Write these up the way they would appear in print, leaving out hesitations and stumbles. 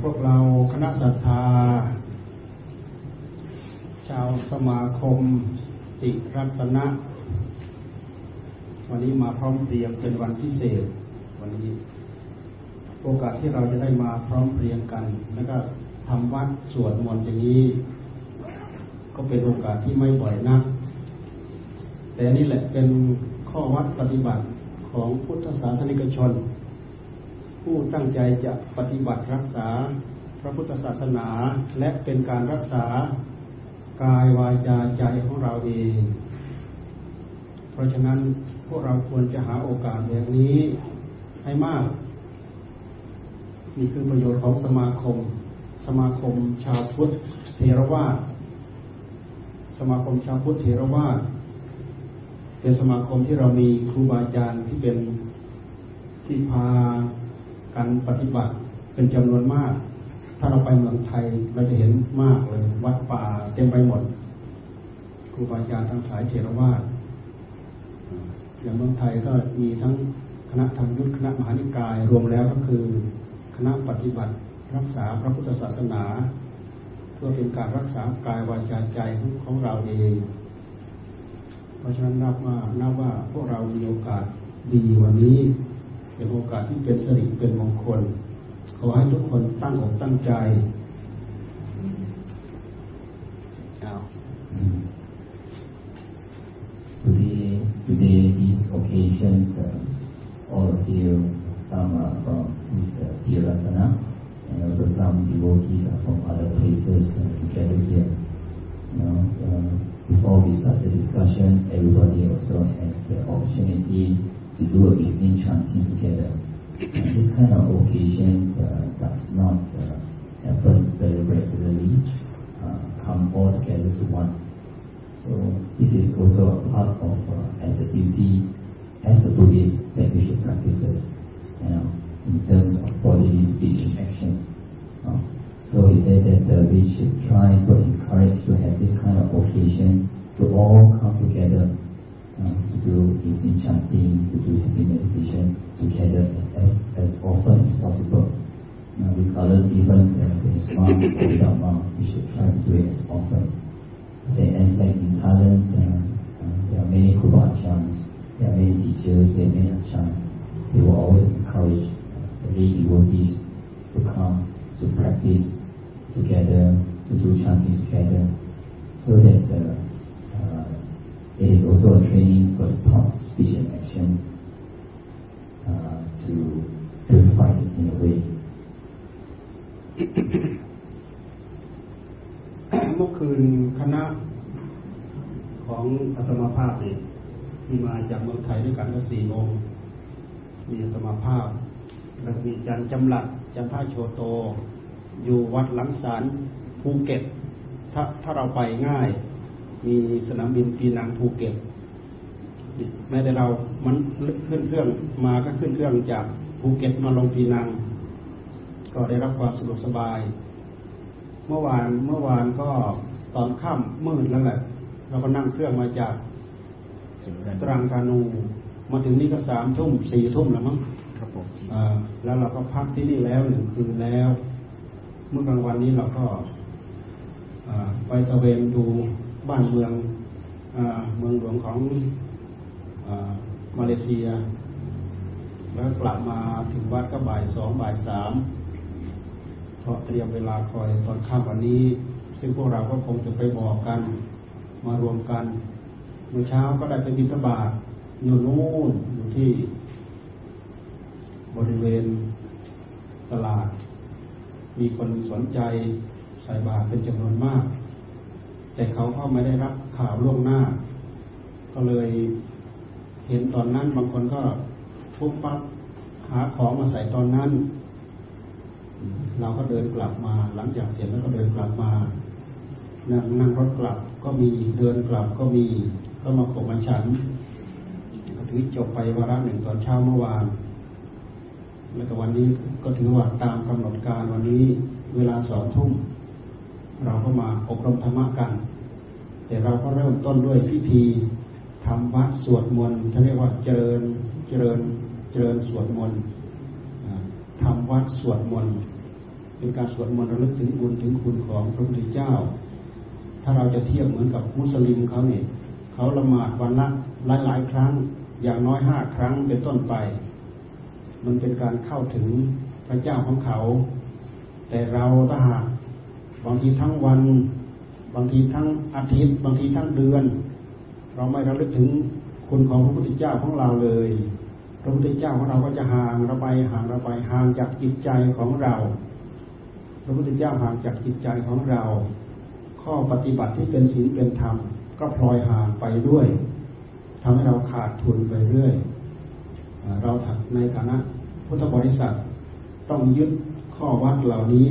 พวกเราคณะศรัทธาชาวสมาคมติรัตนะวันนี้มาพร้อมเพรียงเป็นวันพิเศษวันนี้โอกาสที่เราจะได้มาพร้อมเพรียงกันแล้วก็ทำวัดสวดมนต์อย่างนี้ก็เป็นโอกาสที่ไม่บ่อยนักแต่นี่แหละเป็นข้อวัดปฏิบัติของพุทธศาสนิกชนผู้ตั้งใจจะปฏิบัติรักษาพระพุทธศาสนาและเป็นการรักษากายวาจาใจของเราเองเพราะฉะนั้นพวกเราควรจะหาโอกาสแบบนี้ให้มากนี่คือประโยชน์ของสมาคมชาวพุทธเถรวาทสมาคมชาวพุทธเถรวาทเป็นสมาคมที่เรามีครูบาอาจารย์ที่เป็นที่พาการปฏิบัติเป็นจำนวนมากถ้าเราไปเมืองไทยเราจะเห็นมากเลยวัดป่าเต็มไปหมดครูบาอาจารย์ทั้งสายเถรวาทอย่างเมืองไทยก็มีทั้งคณะธรรมยุทธคณะมหานิกายรวมแล้วก็คือคณะปฏิบัติรักษาพระพุทธศาสนาเพื่อเป็นการรักษากายวาจาใจของเราเองเพราะฉะนั้นนับว่าพวกเรามีโอกาสดีวันนี้เป็นโอกาสที่เป็นสิริเป็นมงคลขอให้ทุกคนตั้งอกตั้งใจToday is occasion all of you some are from this Tiratana and also some devotees are from other places together here. Before we start the discussion, everybody also had the opportunity to do an evening chanting together. This kind of occasion does not happen very regularly. Come all together to one. So this is also a part of as a duty as a Buddhist that we should practice in terms of bodily, speech, and action. So he said that we should try to encourage to have this kind of occasion to all come together.To do evening chanting, to do sitting meditation together as often as possible. Regardless even if it's monk or Dhamma, we should try to do it as often. Say as like in Thailand, there are many Kuba Achans, there are many teachers, there are many Achans. They will always encourage the devotees to come, to practice together, to do chanting together, so that it is also a training for the thought, speech, and action to purify it in a way. เมื่อคืนคณะของอาตมาภาพเนี่ยที่มาจากเมืองไทยด้วยกันก็สี่องค์มีอาตมาภาพและมีอาจารย์จำหลัดอาจารย์ท่าโชโตอยู่วัดหลังสารภูเก็ตถ้าเราไปง่ายมีสนามบินปีนังภูเก็ตแม้แต่เรามันขึ้นเครื่องมาก็ขึ้นเครื่องจากภูเก็ตมาลงปีนังก็ได้รับความสะดวกสบายเมื่อวานก็ตอนค่ำมืดแล้วแหละเราก็นั่งเครื่องมาจากตรังกานูมาถึงนี่ก็สามทุ่มสี่ทุ่มแล้วมั้งแล้วเราก็พักที่นี่แล้วหนึ่งคืนแล้วเมื่อกลางวันนี้เราก็ไปตะเวนดูบ้านเมืองเมืองหลวงของมาเลเซียแล้วกลับมาถึงวัดก็บ่ายสองบ่ายสามเพราะเตรียมเวลาคอยตอนค่ำวันนี้ซึ่งพวกเราก็คงจะไปบอกกันมารวมกันเมื่อเช้าก็ได้ไปบิณฑบาตอยู่นู่นอยู่ที่บริเวณตลาดมีคนสนใจใส่บาตรเป็นจำนวนมากแต่เขาก็ไม่ได้รับข่าวล่วงหน้าก็เลยเห็นตอนนั้นบางคนก็ทุบปั๊บหาของมาใส่ตอนนั้นเราก็เดินกลับมาหลังจากเสร็จแล้วก็เดินกลับมานั่งรถกลับก็มีเดินกลับก็มีก็มาขบมาฉันก็ถือจบไปวาระหนึ่งตอนเช้าเมื่อวานแล้วก็วันนี้ก็ถือว่าตามกำหนดการวันนี้เวลาสองทุ่มเราก็มาอบรมธรรมะกันแต่เราก็เริ่มต้นด้วยพิธี ทำวัดสวดมนต์เขาเรียกว่าเจริญสวดมนต์ทำวัดสวดมนต์เป็นการสวดมนต์ระลึกถึงบุญถึงคุณของพระพุทธเจ้าถ้าเราจะเทียบเหมือนกับมุสลิมเขาเนี่ยเขาละหมาดวันละหลายครั้งอย่างน้อย5ครั้งเป็นต้นไปมันเป็นการเข้าถึงพระเจ้าของเขาแต่เราถ้าหากบางทีทั้งวันบางทีทั้งอาทิตย์บางทีทั้งเดือนเราไม่ระลึกถึงคุณของพระพุทธเจ้าของเราเลยพระพุทธเจ้าของเราก็จะห่างเราไปห่างจากจิตใจของเราพระพุทธเจ้าห่างจากจิตใจของเราข้อปฏิบัติที่เป็นศีลเป็นธรรมก็พลอยห่างไปด้วยทำให้เราขาดทุนไปเรื่อยเราในฐานะพุทธบริษัทต้องยึดข้อวัดเหล่านี้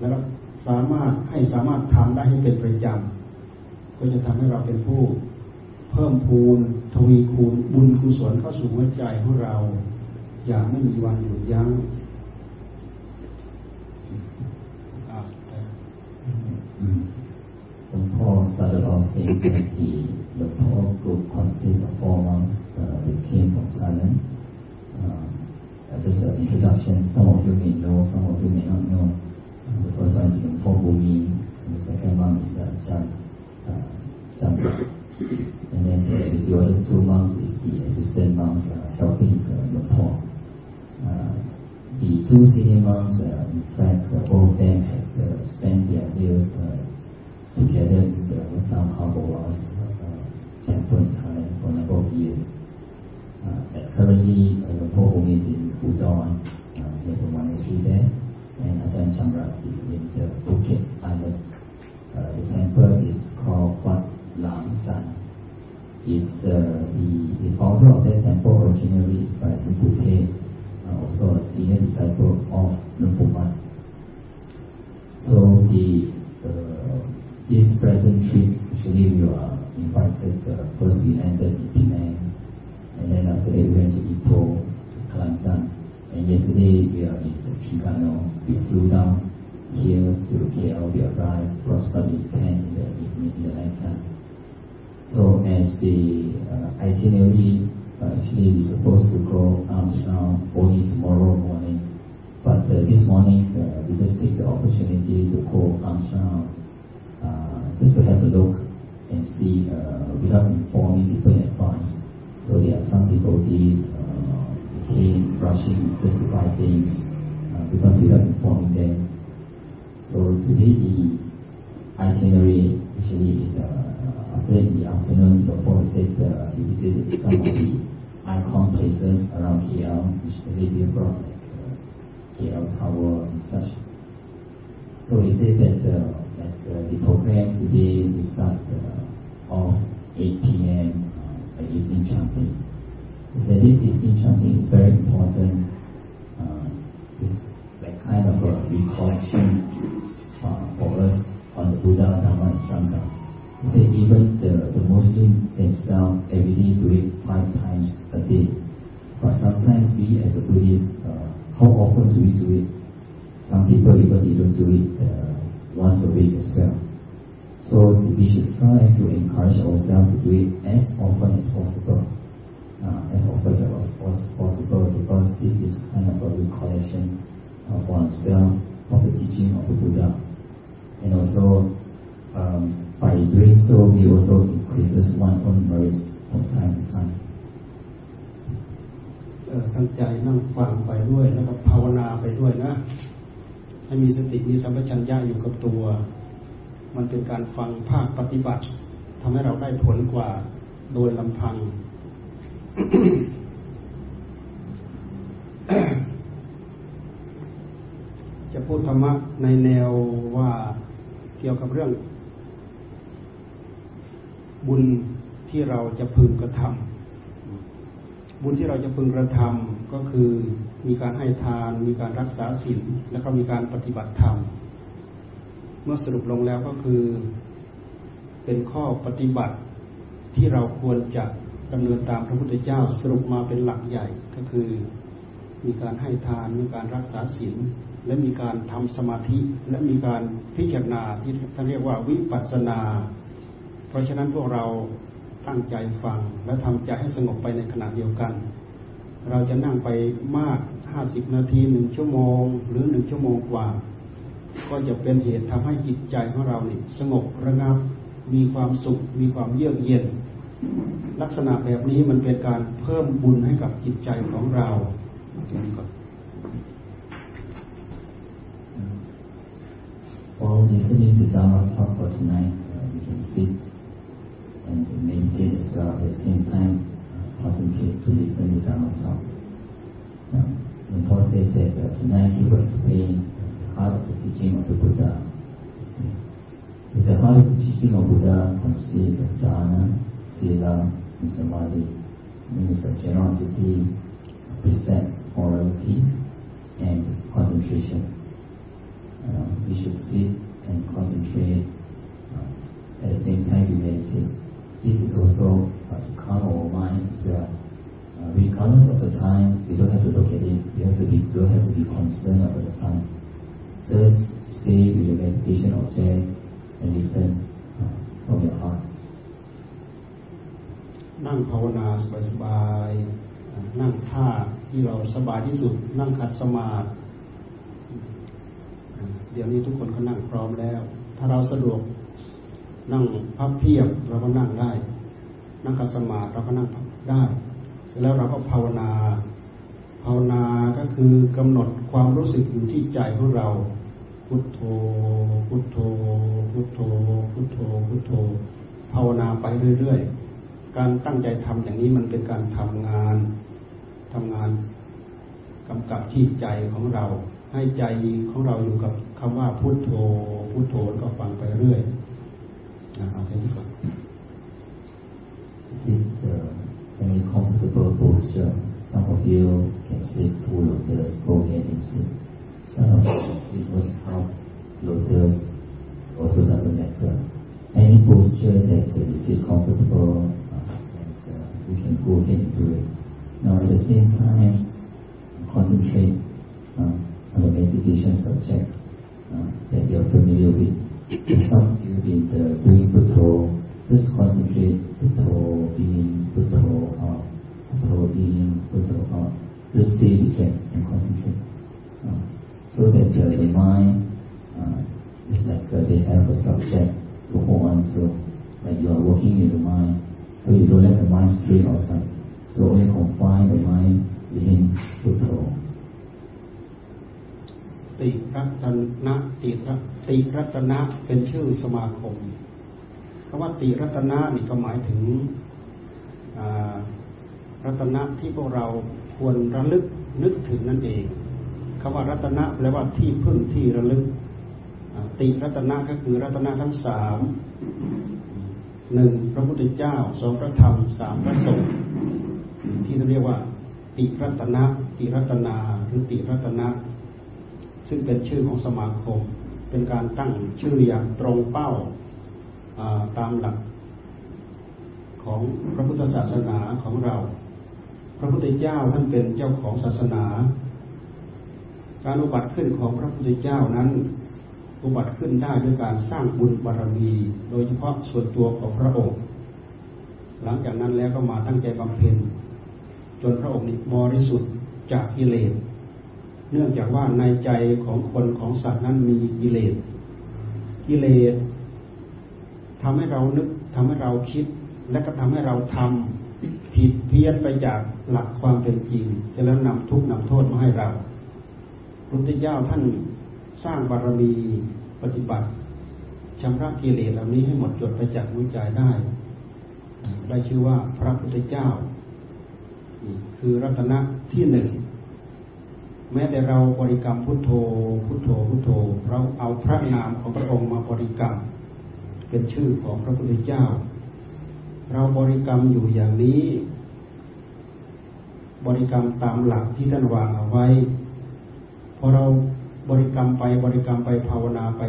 แล้วสามารถทำได้ให้เป็นประจำก็จะทำให้เราเป็นผู้เพิ่มพูนทวีคูณบุญกุศลเข้าสู่หัวใจของเราอย่างไม่มีวันหยุดยั้งหลวงพ่อ started off saying that the whole group consists of four monks who came from Thailand. Just an introduction. Some of you may know, some of you may not know. The first one is Hong Kong Bumi. The second one is Chan.And then the other 2 months is the assistant months helping the poor. The 2 senior months, in fact, both them had spent their years together in the Vietnam Harbour's temple in Thailand for a number of years. Currently, the poor home is in Udon, there's a monastery there, and Ajahn Chamrak is in the Phuket Island. The temple is called Wat.Lam San. The founder of that temple originally is by Nupute, also a senior disciple of Nupuma. So this present trip, actually we were invited, first we landed in Penang, and then after that we went to Ipoh, to Kelantan, and yesterday we are in Terengganu. We flew down here to KL, we arrived approximately 10 in the evening in the night time.So as the itinerary, actually we're supposed to go Amsterdam only tomorrow morning, but this morning we just take the opportunity to go Amsterdam just to have a look and see without informing people in advance. So there are some devotees who came rushing just to buy things because without informing them. So today the itinerary actually is after in the afternoon, the Pope said he visited some of the icon places around KL, which they brought like KL Tower and such. So he said that the program today will start off 8 p.m. By evening chanting. He said this evening chanting is very important. It's like kind of a recollection for us on the Buddha, Dhamma and Sangha.They even the Muslims themselves every day do it 5 times a day. But sometimes we as a Buddhist, how often do we do it? Some people even do it once a week as well. So we should try to encourage ourselves to do it as often as possible. Because this is kind of a recollection for ourselves of the teaching of the Buddha. And also, by doing so, we also increases one's own merits from time to time. ตั้งใจนั่งฟังไปด้วยแล้วก็ภาวนาไปด้วยนะให้มีสติมีสัมปชัญญะอยู่กับตัวมันเป็นการฟังภาคปฏิบัติทำให้เราได้ผลกว่าโดยลำพัง จะพูดธรรมะในแนวว่าเกี่ยวกับเรื่องบุญที่เราจะพึงกระทำบุญที่เราจะพึงกระทำก็คือมีการให้ทานมีการรักษาศีลแล้วก็มีการปฏิบัติธรรมเมื่อสรุปลงแล้วก็คือเป็นข้อปฏิบัติที่เราควรจะดำเนินตามพระพุทธเจ้าสรุปมาเป็นหลักใหญ่ก็คือมีการให้ทานมีการรักษาศีลและมีการทำสมาธิและมีการพิจารณาที่ท่านเรียกว่าวิปัสสนาเพราะฉะนั้นพวกเรา ตั้งใจฟังและทำใจให้สงบไปในขณะเดียวกันเราจะนั่งไปมาก50นาที1ชั่วโมงหรือ1ชั่วโมงกว่าก็จะเป็นเหตุทำให้จิตใจของเรานี่สงบระงับมีความสุขมีความเยือกเย็นลักษณะแบบนี้มันเป็นการเพิ่มบุญให้กับจิตใจของเราWhile listening to Dhamma talk for tonight, we can sit and meditate as well. At the same time, concentrate to listen to Dhamma talk. The Paul said that tonight he will explain how the teaching of the Buddha. The heart of the teaching of Buddha consists of Dhamma, Sila, and Samadhi. Means generosity, precept, morality, and concentration.We should sit and concentrate. At the same time, we meditate. This is also to calm our minds. Regardless of the time, we don't have to look at it. We don't have to be concerned about the time. Just stay with the meditation object and listen from your heart. นั่งภาวนาสบายๆนั่งท่าที่เราสบายที่สุดนั่งขัดสมาธิเดี๋ยวนี้ทุกคนก็นั่งพร้อมแล้วถ้าเราสะดวกนั่งพับเพียบเราก็นั่งได้นั่งขัดสมาธิเราก็นั่งได้เสร็จแล้วเราก็ภาวนาภาวนาก็คือกำหนดความรู้สึกอยู่ที่ใจของเราพุทโธพุทโธพุทโธพุทโธพุทโธภาวนาไปเรื่อยๆการตั้งใจทำอย่างนี้มันเป็นการทำงานกำกับที่ใจของเราให้ใจของเราอยู่กับคำว่าพุทโธพุทโธก็ฟังไปเรื่อยเอาแค่นี้ก่อน Sit in a comfortable posture. Some of you can sit full lotus, go ahead and sit. Some of you can sit with half lotus, also doesn't matter. Any posture that you sit comfortable, and you can go ahead and do it. Now at the same time, concentrate.On the meditation subject that you are familiar with. Some of you have been doing Buddho, just concentrate Buddho being, Buddho out, Buddho being, Buddho out. Just stay with that and concentrate. So that the mind is like they have a subject to hold on to, like you are working with the mind, so you don't let the mind stray outside. So only confine the mind within Buddho.ติรัตนะเป็นชื่อสมาคมคำว่าติรัตนะนี่ก็หมายถึงรัตนะที่พวกเราควรระลึกนึกถึงนั่นเองคำว่ารัตนะแปลว่าที่พึ่งที่ระลึกติรัตนะก็คือรัตนะทั้ง3 1พระพุทธเจ้า2พระธรรม3พระสงฆ์ที่เรียกว่าติรัตนะติรัตนาหรือติรัตนะซึ่งเป็นชื่อของสมาคมเป็นการตั้งชื่ออย่างตรงเป้าตามหลักของพระพุทธศาสนาของเราพระพุทธเจ้าท่านเป็นเจ้าของศาสนาการอุบัติขึ้นของพระพุทธเจ้านั้นอุบัติขึ้นได้ด้วยการสร้างบุญบารมีโดยเฉพาะส่วนตัวของพระองค์หลังจากนั้นแล้วก็มาตั้งใจบำเพ็ญจนพระองค์นี้บริสุทธิ์จากกิเลสเนื่องจากว่าในใจของคนของสัตว์นั้นมีกิเลสกิเลสทำให้เรานึกทำให้เราคิดและก็ทำให้เราทำผิดเพี้ยนไปจากหลักความเป็นจริงเสร็จแล้วนำทุกข์นำโทษมาให้เราพระพุทธเจ้าท่านสร้างบารมีปฏิบัติชำระกิเลสเหล่านี้ให้หมดจดไปจากหัวใจได้ได้ชื่อว่าพระพุทธเจ้าคือรัตนะที่หนึ่งแม้แต่เราบริกรรมพุทโธพุทโธพุทโธเราเอาพระนามของพระองค์มาบริกรรมเป็นชื่อของพระพุทธเจ้าเราบริกรรมอยู่อย่างนี้บริกรรมตามหลักที่ท่านวางเอาไว้พอเราบริกรรมไปภาวนาไป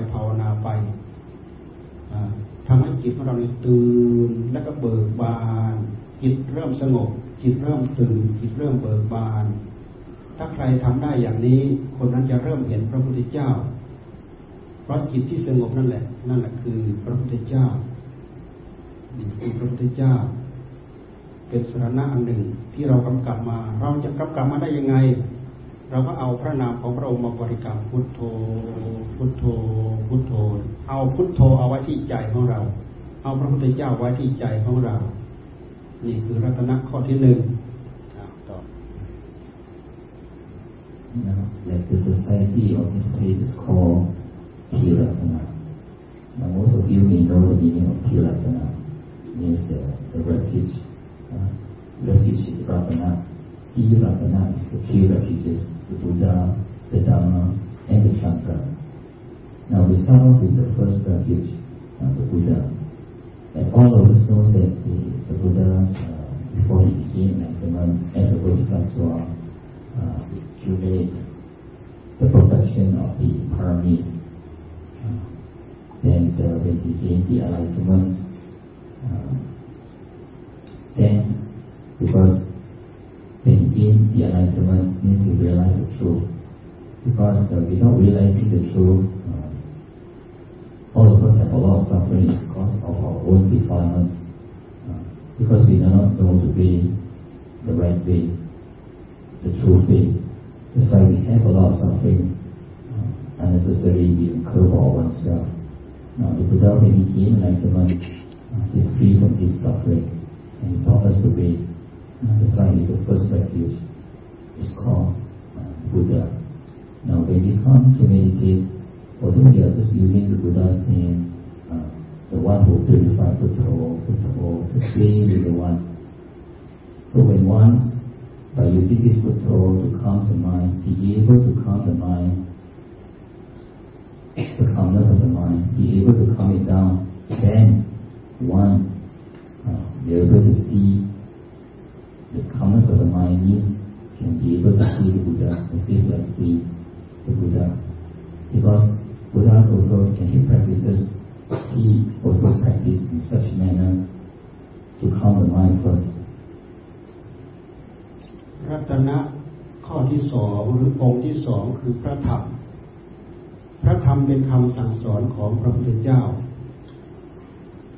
ทำให้จิตของเราตื่นและก็เบิกบานจิตเริ่มสงบจิตเริ่มตื่นจิตเริ่มเบิกบานถ้าใครทำได้อย่างนี้คนนั้นจะเริ่มเห็นพระพุทธเจ้าเพราะจิตที่สงบนั่นแหละคือพระพุทธเจ้า เป็นสรณะอันหนึ่งที่เรากำกับมาเราจะกำกับมาได้ยังไงเราก็เอาพระนามของพระองค์มาบริกรรมพุทโธพุทโธพุทโธเอาพุทโธเอาไว้ที่ใจของเราเอาพระพุทธเจ้าไว้ที่ใจของเรานี่คือรัตนะข้อที่หนึ่งต่อ Like the society of this place is called Tiratana. Now most of you may know the meaning of Tiratana. It means the refuge. Refuge is Ratana. Tiratana is the three refuges: the Buddha, the Dhamma, and the Sangha. Now we start off with the first refuge, the Buddha.As all of us know that the Buddha, before he became enlightenment, as the world starts to accumulate the perfection of the paramis, then when he gained the enlightenment, because when he gained the enlightenment, it means he realized the truth. Because without realizing the truth,All of us have a lot of suffering because of our own defilements, because we do not know the way, the right way, the true way. That's why we have a lot of suffering, unnecessarily we incur for oneself. Now the Buddha, when he gained enlightenment, is free from this suffering, and he taught us the way. That's why he's the first refuge. It's called Buddha. Now when we come to meditate,Although we are just using the Buddha's name, the one who purified Buddho, the same is the one. So when one, by using this Buddho to calm the mind, be able to calm the mind, the calmness of the mind, be able to calm it down, then one be able to see the calmness of the mind means can be able to see the Buddha, as if like see the Buddha, because.Buddha also, when he practices, he also practices in such manner to calm the mind first. รัตนะข้อที่สองหรือองค์ที่สองคือพระธรรมเป็นคำสั่งสอนของพระพุทธเจ้า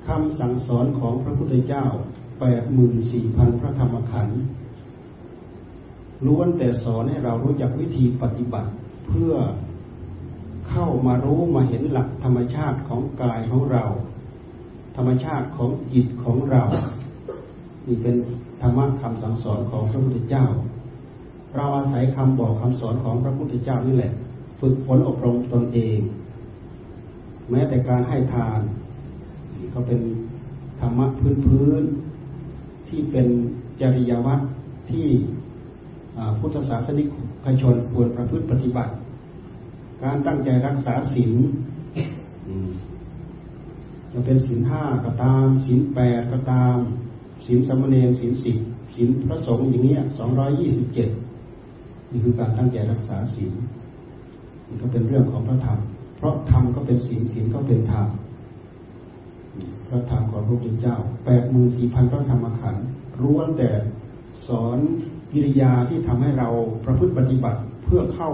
คำสั่งสอนของพระพุทธเจ้า 84,000 พระธรรมขันธ์ล้วนแต่สอนให้เรารู้จักวิธีปฏิบัติเพื่อเข้ามารู้มาเห็นหลักธรรมชาติของกายของเราธรรมชาติของจิตของเรานี่เป็นธรรมะคำสั่งสอนของพระพุทธเจ้าเราอาศัยคำบอกคำสอนของพระพุทธเจ้านี่แหละฝึกฝนอบรมตนเองแม้แต่การให้ทานนี่ก็เป็นธรรมะพื้นๆที่เป็นจริยวัตรที่พุทธศาสนิกชนควรประพฤติปฏิบัติการตั้งใจรักษาศีลจะเป็นศีล5ก็ตามศีล8ก็ตามศีลสามเณรศีล10ศีลพระสงฆ์อย่างเงี้ย227นี่คือการตั้งใจรักษาศีลนี่ก็เป็นเรื่องของพระธรรมเพราะธรรมก็เป็นศีลศีลก็เป็นธรรมพระธรรมของพระพุทธเจ้า 84,000 พระธรรมขันธ์ล้วนแต่สอนกิริยาที่ทำให้เราประพฤติปฏิบัติเพื่อเข้า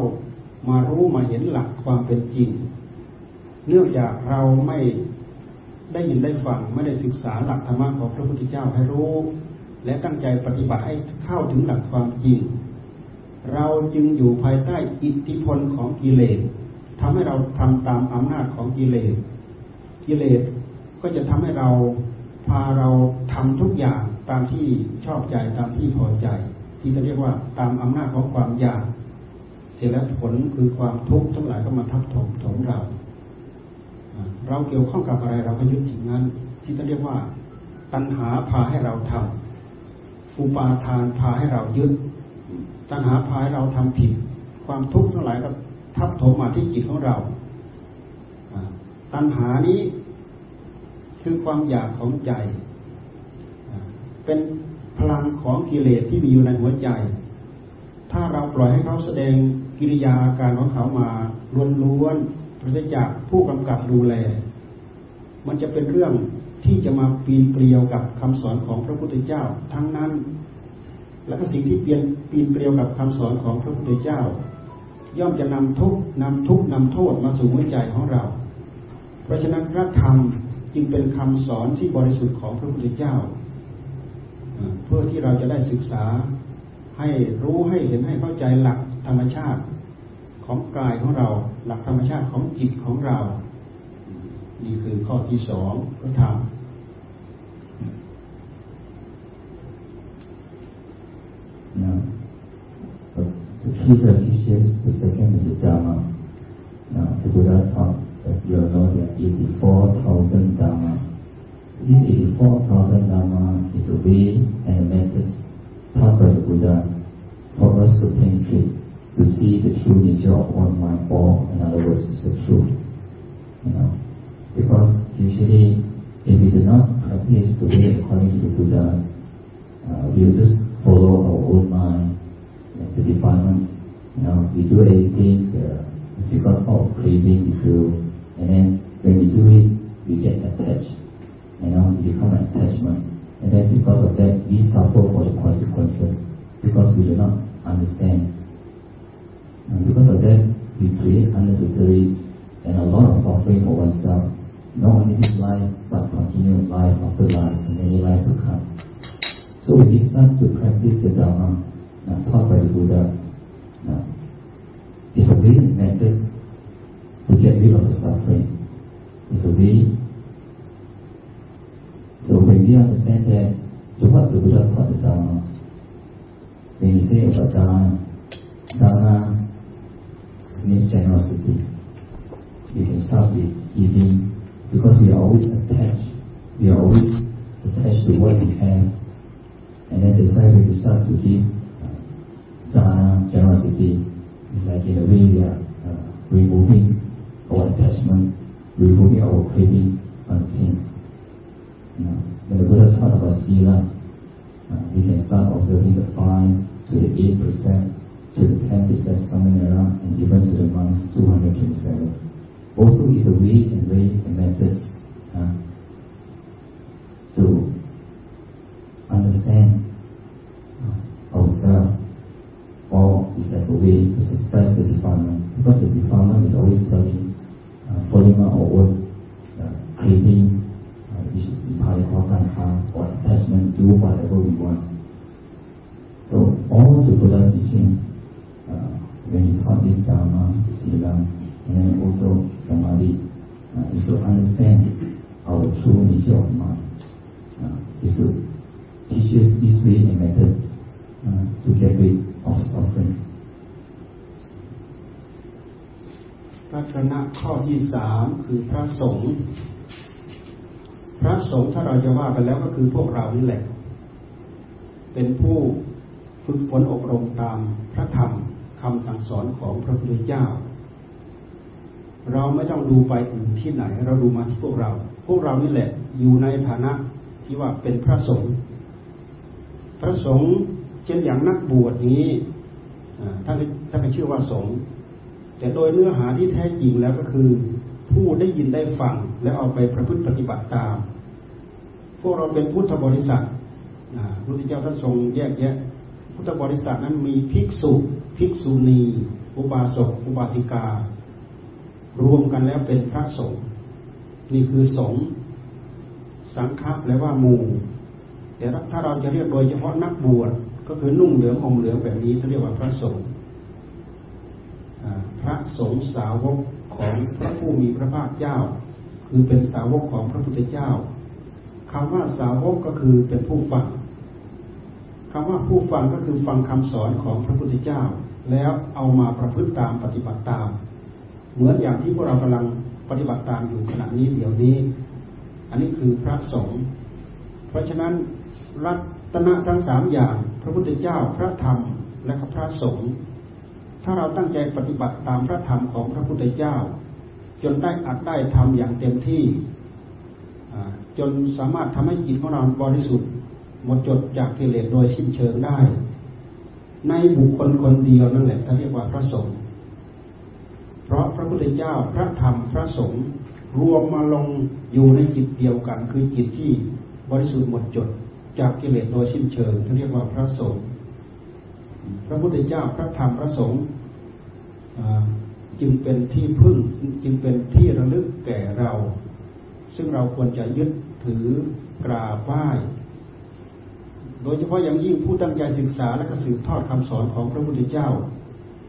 มารู้มาเห็นหลักความเป็นจริงเนื่องจากเราไม่ได้ยินได้ฟังไม่ได้ศึกษาหลักธรรมะของพระพุทธเจ้าให้รู้และตั้งใจปฏิบัติให้เข้าถึงหลักความจริงเราจึงอยู่ภายใต้อิทธิพลของกิเลสทำให้เราทำตามอำนาจของกิเลสก็จะทำให้เราพาเราทำทุกอย่างตามที่ชอบใจตามที่พอใจที่จะเรียกว่าตามอำนาจของความอยากเสร็จแล้วผลคือความทุกข์ทั้งหลายก็มาทับถมเราเกี่ยวข้องกับอะไรเราก็ยึดถึงนั้นที่จะเรียกว่าตัณหาพาให้เราทำอุปาทานพาให้เรายึดตัณหาพาให้เราทำผิดความทุกข์ทั้งหลายก็ทับถมมาที่จิตของเราตัณหานี้คือความอยากของใจเป็นพลังของกิเลสที่มีอยู่ในหัวใจถ้าเราปล่อยให้เขาแสดงกิริยาอาการของเขามาล้วนๆปราศจากผู้กำกับดูแลมันจะเป็นเรื่องที่จะมาปีนเปลี่ยวกับคำสอนของพระพุทธเจ้าทั้งนั้นและก็สิ่งที่ปีนเปลี่ยวกับคำสอนของพระพุทธเจ้าย่อมจะนำทุกข์นำโทษมาสู่หัวใจของเราเพราะฉะนั้นพระธรรมจึงเป็นคำสอนที่บริสุทธิ์ของพระพุทธเจ้า เพื่อที่เราจะได้ศึกษาให้รู้ให้เห็นให้เข้าใจหลักธรรมชาติของกายของเราหลักธรรมชาติของจิตของเรานี่คือข้อที่สองพระธรรมNow, the key refuges, the second is the Dhamma. Now, the Buddha taught, as you all know, there are 84,000 Dhamma. These 84,000 Dhamma is the way and the methods taught by the Buddha for us to penetrate, to see the true nature of one mind, or in other words, it's the truth. You know, because usually, if we do not practice the way according to the Buddha, we will just follow our own mind, the defilements. You know, we do everything it's because of craving we do, and then when we do it, we get attached. You know, we become an attachment, and then because of that, we suffer for the consequences because we do not understand. And because of that, we create unnecessary and a lot of suffering for oneself, not only this life but continued life after life and many lives to come.So when we start to practice the Dhamma taught by the Buddha, it's a way and method to get rid of the suffering. It's a way. So when we understand that, to what the Buddha taught the Dhamma, when we say about Dhamma, Dhamma means generosity. We can start with giving, because we are always attached. We are always attached to what we have.And then decide when we start to give dana, generosity, it's like in a way we are removing our attachment, removing our craving on things. You know, when the Buddha taught about sila, we can start observing the 5 to the 8%, to the 10% samanera, and even to the monks 227. Also is a way and way and method to understand.Ourselves, or it's like a way to suppress the defilement, because the defilement is always telling, following our own craving, which is the pali called tanha or attachment, do whatever we want. So all the Buddha's teaching, when he taught this Dhamma, Sila, and then also Samadhi, is to understand our true nature of mind. Is to teach us this way and method.To get rid of suffering. พระธรรมข้อที่สามคือพระสงฆ์ถ้าเราจะว่ากันแล้วก็คือพวกเรานี่แหละเป็นผู้ฝึกฝนอบรมตามพระธรรมคำสั่งสอนของพระพุทธเจ้าเราไม่ต้องดูไปอื่นที่ไหนเราดูมาที่พวกเรานี่แหละอยู่ในฐานะที่ว่าเป็นพระสงฆ์เช่นอย่างนักบวชนี้ท่านเป็นชื่อว่าสงฆ์แต่โดยเนื้อหาที่แท้จริงแล้วก็คือผู้ได้ยินได้ฟังและเอาไปประพฤติปฏิบัติตามพวกเราเป็นพุทธบริษัทพระพุทธเจ้าท่านทรงแยกแยะพุทธบริษัทนั้นมีภิกษุภิกษุณีอุบาสกอุบาสิการวมกันแล้วเป็นพระสงฆ์นี่คือสงฆ์สังฆะแปลว่าหมู่แต่ถ้าเราจะเรียกโดยเฉพาะนักบวชก็คือนุ่งเหลืองห่มเหลืองแบบนี้เขาเรียกว่าพระสงฆ์พระสงฆ์สาวกของพระผู้มีพระภาคเจ้าคือเป็นสาวกของพระพุทธเจ้าคำว่าสาวกก็คือเป็นผู้ฟังคำว่าผู้ฟังก็คือฟังคำสอนของพระพุทธเจ้าแล้วเอามาประพฤติตามปฏิบัติตามเหมือนอย่างที่พวกเรากำลังปฏิบัติตามอยู่ขณะนี้เดี๋ยวนี้อันนี้คือพระสงฆ์เพราะฉะนั้นรัตนะทั้งสามอย่างพระพุทธเจ้าพระธรรมและพระสงฆ์ถ้าเราตั้งใจปฏิบัติตามพระธรรมของพระพุทธเจ้าจนได้อัดได้ทำอย่างเต็มที่จนสามารถทำให้จิตของเราบริสุทธิ์หมดจดจากกิเลสโดยสิ้นเชิงได้ในบุคคลคนเดียวนั่นแหละที่เรียกว่าพระสงฆ์เพราะพระพุทธเจ้าพระธรรมพระสงฆ์รวมมาลงอยู่ในจิตเดียวกันคือจิตที่บริสุทธิ์หมดจดจากกิเลสโดยสิ้นเชิงที่เรียกว่าพระสงฆ์พระพุทธเจ้าพระธรรมพระสงฆ์จึงเป็นที่พึ่งจึงเป็นที่ระลึกแก่เราซึ่งเราควรจะยึดถือกราบไหว้ โดยเฉพาะอย่างยิ่งผู้ตั้งใจศึกษาและก็สืบทอดคำสอนของพระพุทธเจ้า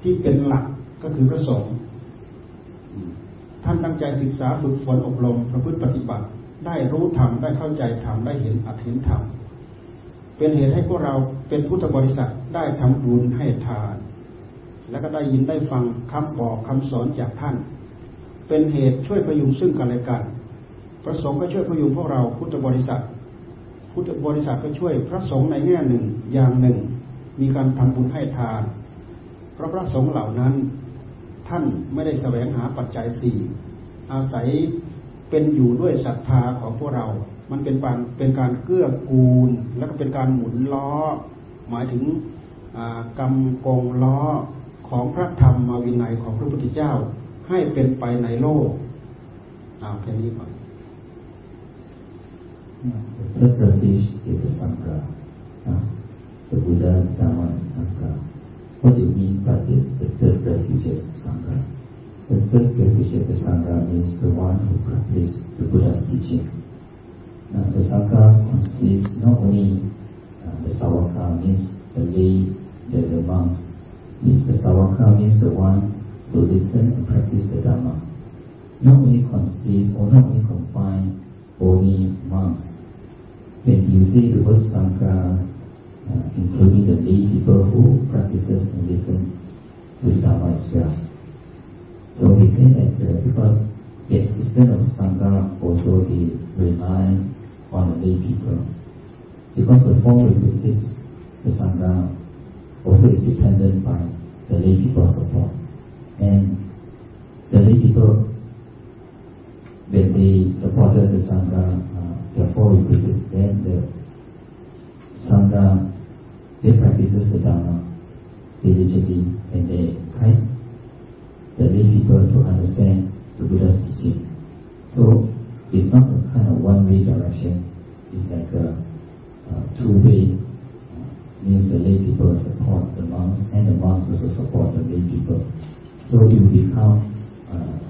ที่เป็นหลักก็คือพระสงฆ์ท่านตั้งใจศึกษาฝึกฝนอบรมประพฤติปฏิบัติได้รู้ธรรมได้เข้าใจธรรมได้เห็นอัตถิธรรมเป็นเหตุให้พวกเราเป็นพุทธบริษัทได้ทำบุญให้ทานและก็ได้ยินได้ฟังคำบอกคำสอนจากท่านเป็นเหตุช่วยพยุงซึ่งกันและกันพระสงฆ์ก็ช่วยพยุงพวกเราพุทธบริษัทพุทธบริษัทก็ช่วยพระสงฆ์ในแง่หนึ่งอย่างหนึ่งมีการทำบุญให้ทานเพราะพระสงฆ์เหล่านั้นท่านไม่ได้แสวงหาปัจจัยสี่อาศัยเป็นอยู่ด้วยศรัทธาของพวกเรามันเป็นการเกื้อกูลและก็เป็นการหมุนล้อหมายถึงกำกงล้อของพระธรรมวินัยของพระพุทธเจ้าให้เป็นไปในโลกแค่นี้ก่อน The third refuge is the Sangha. The Buddha, Dhamma, Sangha. What do you mean by the third refuge is Sangha? The third refuge is the Sangha means the one who practices the Buddha's teaching. Now, the Sangha consists not only the Sawaka means the lay, the monks. Means the Sawaka means the one to listen and practice the Dhamma. Not only confined only monks. When you say the word Sangha, including the lay people who practices and listen to the Dhamma itself. So we say that because the existence of Sangha also they rely on the lay people. Because the four requisites, the Sangha also is dependent by the lay people's support. And the lay people, when they supported the Sangha, the four requisites, then the Sangha, they practices the Dhamma diligently and they guide the lay people to understand the Buddha's teaching. So it's not a kind of one-way direction, it's like a two-way means the lay people support the monks and the monks also support the lay people. So you become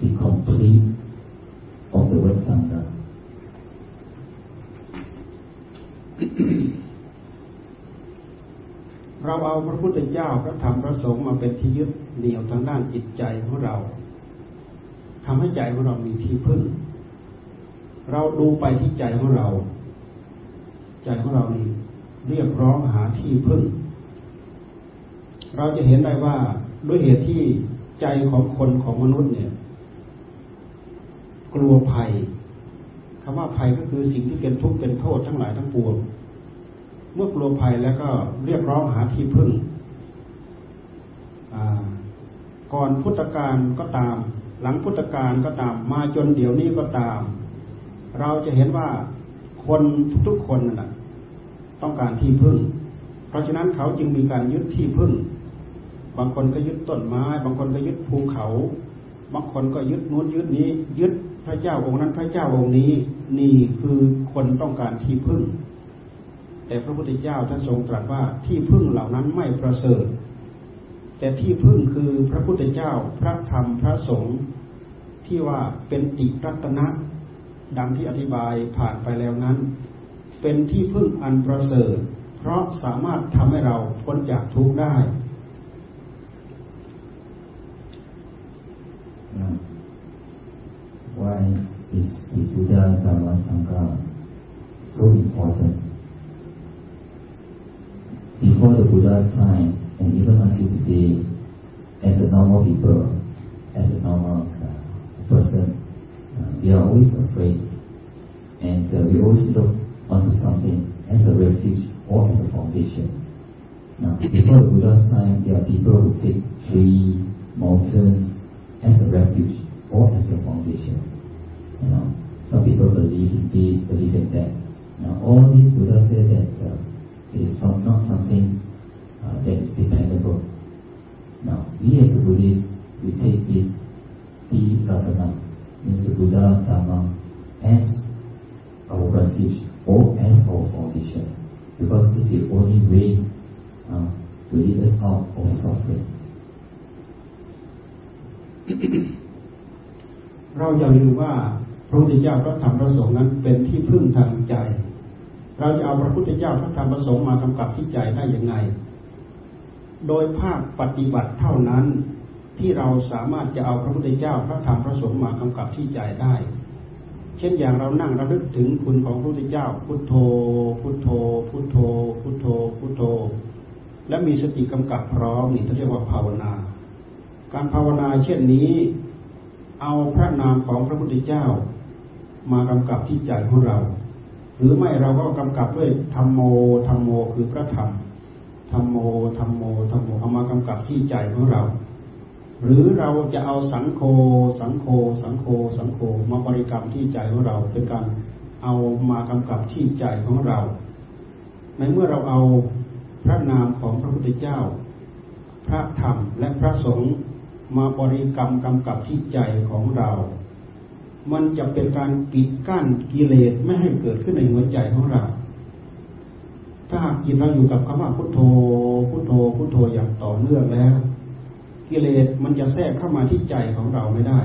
the complete of the word Sangha. We have taken the Buddha, the Dhamma, the Sangha as the root of our mind. It makes our mind have a place. We look at our mind.เรียกร้องหาที่พึ่งเราจะเห็นได้ว่าด้วยเหตุที่ใจของคนของมนุษย์เนี่ยกลัวภัยคำว่าภัยก็คือสิ่งที่เป็นทุกข์เป็นโทษทั้งหลายทั้งปวงเมื่อกลัวภัยแล้วก็เรียกร้องหาที่พึ่งก่อนพุทธกาลก็ตามหลังพุทธกาลก็ตามมาจนเดี๋ยวนี้ก็ตามเราจะเห็นว่าคนทุกๆคนน่ะต้องการที่พึ่งเพราะฉะนั้นเขาจึงมีการยึดที่พึ่งบางคนก็ยึดต้นไม้บางคนก็ยึดภูเขาบางคนก็ยึดนู้นยึดนี้ยึดพระเจ้าองค์นั้นพระเจ้าองค์นี้นี่คือคนต้องการที่พึ่งแต่พระพุทธเจ้าท่านทรงตรัสว่าที่พึ่งเหล่านั้นไม่ประเสริฐแต่ที่พึ่งคือพระพุทธเจ้าพระธรรมพระสงฆ์ที่ว่าเป็นติรัตนะดังที่อธิบายผ่านไปแล้วนั้นเป็นที่พึ่งอันประเสริฐเพราะสามารถทำให้เราพ้นจากทุกข์ได้ Why is the Buddha Dhamma Sangha so important? Before the Buddha's time and even until today, as a normal people, as a normal person, we are always afraid, and we always look.Onto something as a refuge or as a foundation. Now, before the Buddha's time, there are people who take trees, mountains as a refuge or as a foundation. You know, some people believe in this, believe in that. Now, all these Buddha said that it is not something that is dependable. Now, we as a Buddhist, we take this Tiratana, means the Buddha Dhamma, as our refuge.or as our foundation, because it's the only way to lead us out of suffering. เราอย่าลืมว่าพระพุทธเจ้าพระธรรมพระสงฆ์นั้นเป็นที่พึ่งทางใจ เราจะเอาพระพุทธเจ้าพระธรรมพระสงฆ์มากำกับที่ใจได้ยังไงโดยภาคปฏิบัติเท่านั้นที่เราสามารถจะเอาพระพุทธเจ้าพระธรรมพระสงฆ์มากำกับที่ใจได้เช่นอย่างเรานั่งระลึกถึงคุณของพระพุทธเจ้าพุทโธพุทโธพุทโธพุทโธพุทโธและมีสติกำกับพร้อมนี่เรียกว่าภาวนาการภาวนาเช่นนี้เอาพระนามของพระพุทธเจ้ามากำกับที่ใจของเราหรือไม่เราก็กำกับด้วยธัมโมธัมโมคือพระธรรมธัมโมธัมโมธัมโมเอามากำกับที่ใจของเราหรือเราจะเอาสังโฆสังโฆสังโฆสังโฆมาบริกรรมที่ใจของเราเป็นการเอามากำกับที่ใจของเราในเมื่อเราเอาพระนามของพระพุทธเจ้าพระธรรมและพระสงฆ์มาบริกรรมกำกับที่ใจของเรามันจะเป็นการกีดกั้นกิเลสไม่ให้เกิดขึ้นในหัวใจของเราถ้าหากจิตเราอยู่กับคำว่าพุทโธพุทโธพุทโธอย่างต่อเนื่องแล้วกิเลสมันจะแทรกเข้ามาที่ใจของเราไม่ได้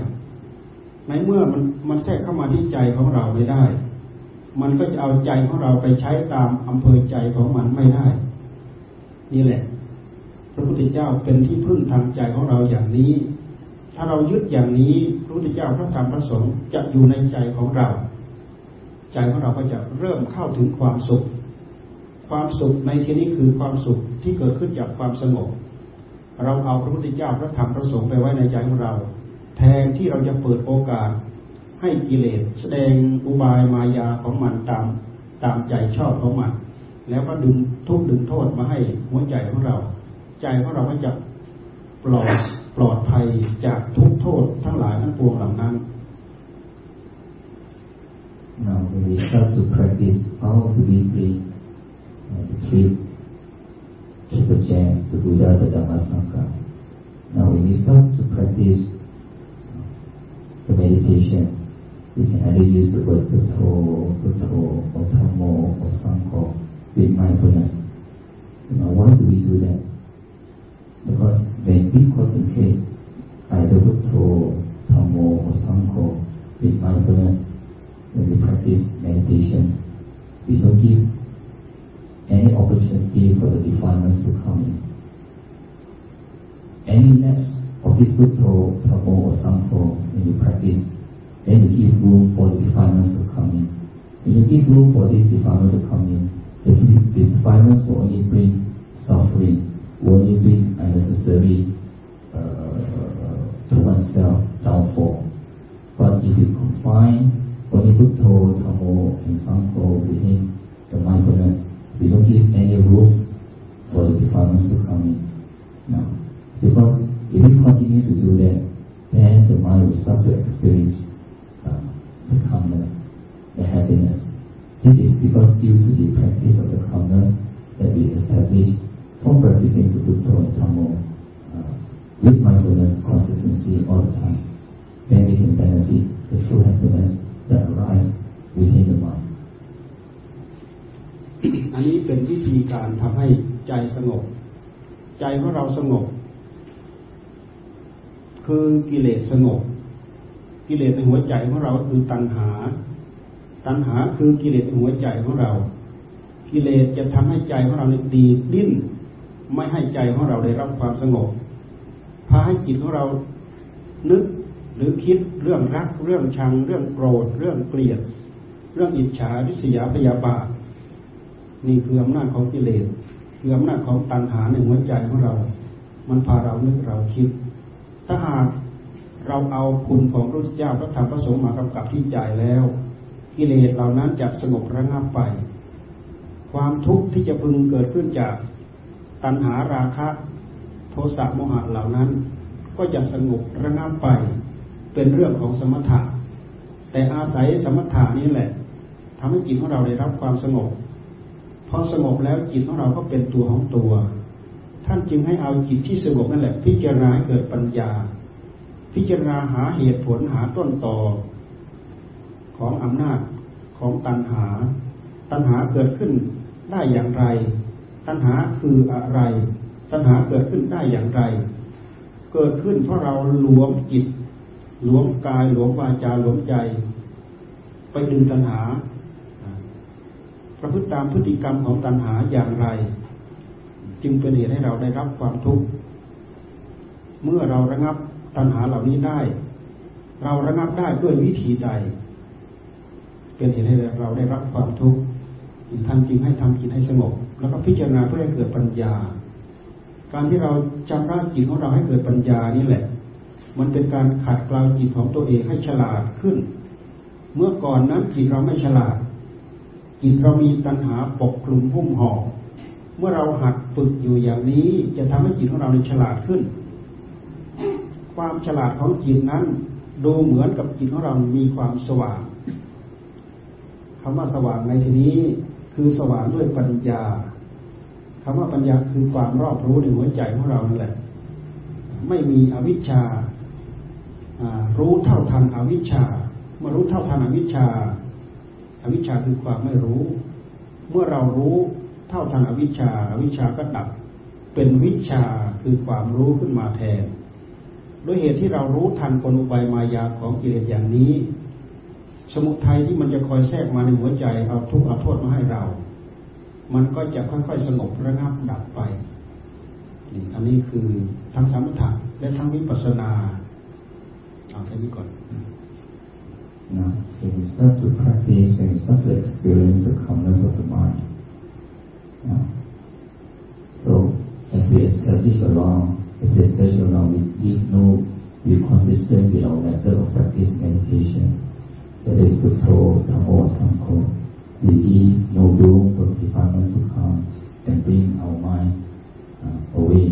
ในเมื่อมันแทรกเข้ามาที่ใจของเราไม่ได้มันก็จะเอาใจของเราไปใช้ตามอำเภอใจของมันไม่ได้นี่แหละพระพุทธเจ้าเป็นที่พึ่งทางใจของเราอย่างนี้ถ้าเรายึดอย่างนี้พระพุทธเจ้าพระธรรมพระสงฆ์จะอยู่ในใจของเราใจของเราก็จะเริ่มเข้าถึงความสุขความสุขในที่นี้คือความสุขที่เกิดขึ้นจากความสงบเราเอาพระพุทธเจ้าพระธรรมพระสงฆ์ไปไว้ในใจของเราแทนที่เราจะเปิดโอกาสให้กิเลสแสดงอุบายมายาของมันตามใจชอบของมันแล้วก็ดึงทุกข์ดึงโทษมาให้หัวใจของเราใจของเราก็จะปลอดภัยจากทุกโทษทั้งหลายทั้งปวงเหล่านั้น Now we start to practice all to be free the three triple chain the Buddha the Dhamma Sangha Now when we start to practice the meditation we can either use the word Buddho Buddho or Dhammo or Sangha with mindfulness Now why do we do that because when we concentrate either Buddho, Dhammo or Sangha with mindfulness when we practice meditation we don't give any opportunity for the defilements to come in any lapse of this Buddho, Dhammo or Sangha when you practice then you give room for the defilements to come in when you give room for these defilements to come in the defilements will only bring suffering only bring unnecessary to oneself downfall. But if you confine only Buddho, Dhammo, and Sangha within the mindfulness, we don't give any room for the defilements to come in. No, because if we continue to do that, then the mind will start to experience the calmness, the happiness. This is because due to the practice of the calmness that we establish.From practicing the Buddha and Dhammo with mindfulness consistency all the time, then we can benefit the true happiness that arises within the mind. อันนี้เป็นวิธีการทำให้ใจสงบใจของเราสงบคือกิเลสสงบกิเลสในหัวใจของเราคือตัณหาตัณหาคือกิเลสในหัวใจของเรากิเลสจะทำให้ใจของเราดิ้นไม่ให้ใจของเราได้รับความสงบพาให้จิตของเรานึกหรือคิดเรื่องรักเรื่องชังเรื่องโกรธเรื่องเกลียดเรื่องอิจฉาริษยาพยาบาทนี่คืออำนาจของกิเลสคืออำนาจของตัณหาในหัวใจของเรามันพาเรานึกเราคิดถ้าหากเราเอาคุณของพระพุทธเจ้าพระธรรมพระสงฆ์มากำกับที่ใจแล้วกิเลสเหล่านั้นจะสงบระงับไปความทุกข์ที่จะพึงเกิดขึ้นจากตัณหาราคะโทสะโมหะเหล่านั้นก็จะสงบระงับไปเป็นเรื่องของสมถะแต่อาศัยสมถะนี้แหละทำให้จิตของเราได้รับความสงบพอสงบแล้วจิตของเราก็เป็นตัวของตัวท่านจึงให้เอาจิตที่สงบนั่นแหละพิจารณาให้เกิดปัญญาพิจารณาหาเหตุผลหาต้นตอของอำนาจของตัณหาตัณหาเกิดขึ้นได้อย่างไรตัณหาคืออะไรตัณหาเกิดขึ้นได้อย่างไรเกิดขึ้นเพราะเราหลวมจิตหลวมกายหลวมวาจาหลวมใจไปดึงตัณหา ประพฤติตามพฤติกรรมของตัณหาอย่างไรจึงเป็นเหตุให้เราได้รับความทุกข์เมื่อเราระงับตัณหาเหล่านี้ได้เราระงับได้ด้วยวิธีใดเป็นเหตุให้เราได้รับความทุกข์ท่านจึงให้ทำจิตให้สงบแล้วก็พิจารณาเพื่อให้เกิดปัญญาการที่เราจำรักจิตของเราให้เกิดปัญญานี่แหละมันเป็นการขัดเกลาจิตของตัวเองให้ฉลาดขึ้นเมื่อก่อนนั้นจิตเราไม่ฉลาดจิตเรามีตัณหาปกคลุมหุ้มห่อเมื่อเราหัดฝึกอยู่อย่างนี้จะทำให้จิตของเราฉลาดขึ้นความฉลาดของจิตนั้นดูเหมือนกับจิตของเรามีความสว่างคำว่าสว่างในที่นี้คือสว่างด้วยปัญญาคำว่าปัญญาคือความรอบรู้ในหัวใจของเรานั่นแหละไม่มีอวิชชารู้เท่าทันอวิชชาเมื่อรู้เท่าทันอวิชชาอวิชชาคือความไม่รู้เมื่อเรารู้เท่าทันอวิชชาอวิชชาก็ดับเป็นวิชาคือความรู้ขึ้นมาแทนด้วยเหตุที่เรารู้ทันกลอุบายมายาของกิเลสอย่างนี้สมุทัยที่มันจะคอยแทรกมาในหัวใจเอาทุกข์เอาโทษมาให้เรามันก็จะค่อยๆสงบระงับดับไปนี่อันนี้คือทั้งสมถะและทั้งวิปัสสนาเอาแค่นี้ก่อน Now so we start to practice and start to experience the calmness of the mind. So as we establish along we did know we consistent with our method of practice meditation. That is to throw the whole Sangha. We leave no room for defilements to come and bring our mind away.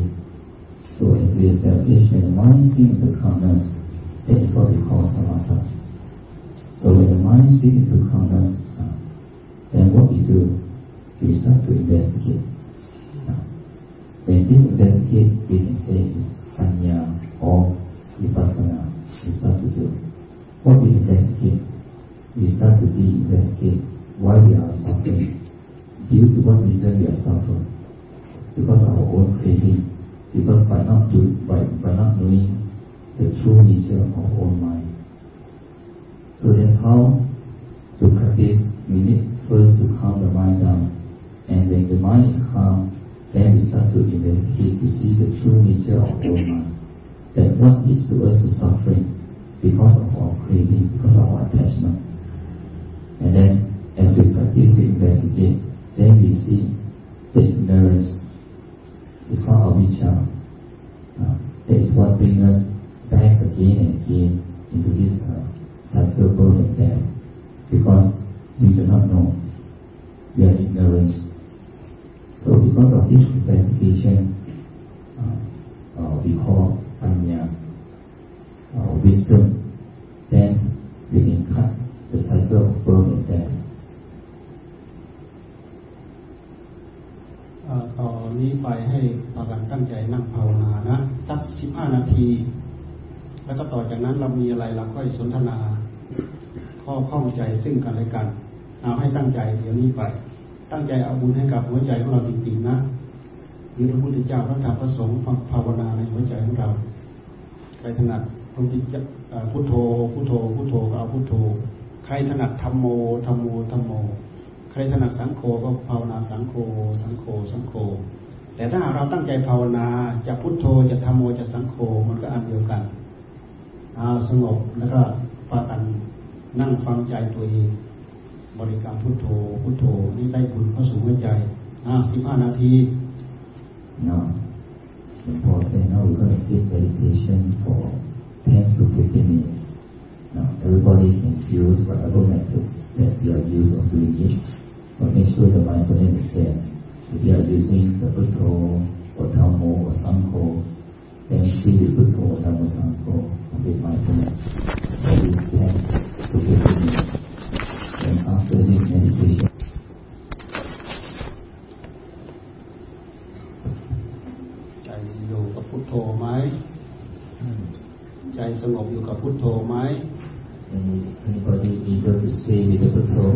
So as we establish when the mind seems to calmness, that is what we call Samatha. So when the mind seems to calmness, then what we do? We start to investigate.When this investigate, we can say is Sanya or Vipassana. We start to do what we investigate. We start to see, investigate why we are suffering. Due to what reason we are suffering? Because of our own craving. Because by not knowing the true nature of our own mind. So that's how to practice. We need first to calm the mind down, and when the mind is calm.Then we start to investigate to see the true nature of our mind. That what leads to us to suffering because of our craving, because of our attachment. And then as we practice, we investigate, then we see the ignorance is called avijja. That is what brings us back again and again into this cycle of birth and death. Because we do not know. We are ignorant.So because of this investigation, we call Panya, wisdom, then we can cut the cycle of birth and death. ต่อนี้ไปให้พากันตั้งใจนั่งภาวนานะสัก15นาทีแล้วก็ต่อจากนั้นเรามีอะไรเราก็สนทนาข้อข้องใจซึ่งกันและกันเอาให้ตั้งใจเดี๋ยวนี้ไปตั้งใจเอาบุญให้กับหัวใจของเราจริงๆนะมีพระพุทธเจ้าพระธรรมพระสงฆ์ภาวนาในหัวใจของเราใครถนัดพุทโธพุทโธพุทโธก็เอาพุทโธใครถนัดธัมโมธัมโมธัมโมใครถนัดสังโฆก็ภาวนาสังโฆสังโฆสังโฆแต่ถ้าเราตั้งใจภาวนาจะพุทโธจะธัมโมจะสังโฆมันก็อันเดียวกันสงบแล้วก็พากันนั่งฟังใจตัวเองบริกรรมพุทโธพุทโธนี่ได้บุญเข้าสู่หัวใจ15นาทีนะพอเสร็จแล้วก็ sit meditation for 10 to 15 minutes now everybody can use whatever methods that they are used of doing it but make sure the mindfulness is there if you are using the Buddho or Dhamma or Sangha then still the Buddho or Dhamma Sangha with mindfulness that is 10 to 15 minutes and after this meditationใจอยู่กับพุทโธไหมใจสงบอยู่กับพุทโธไหม Anybody eager to stay with the Buddho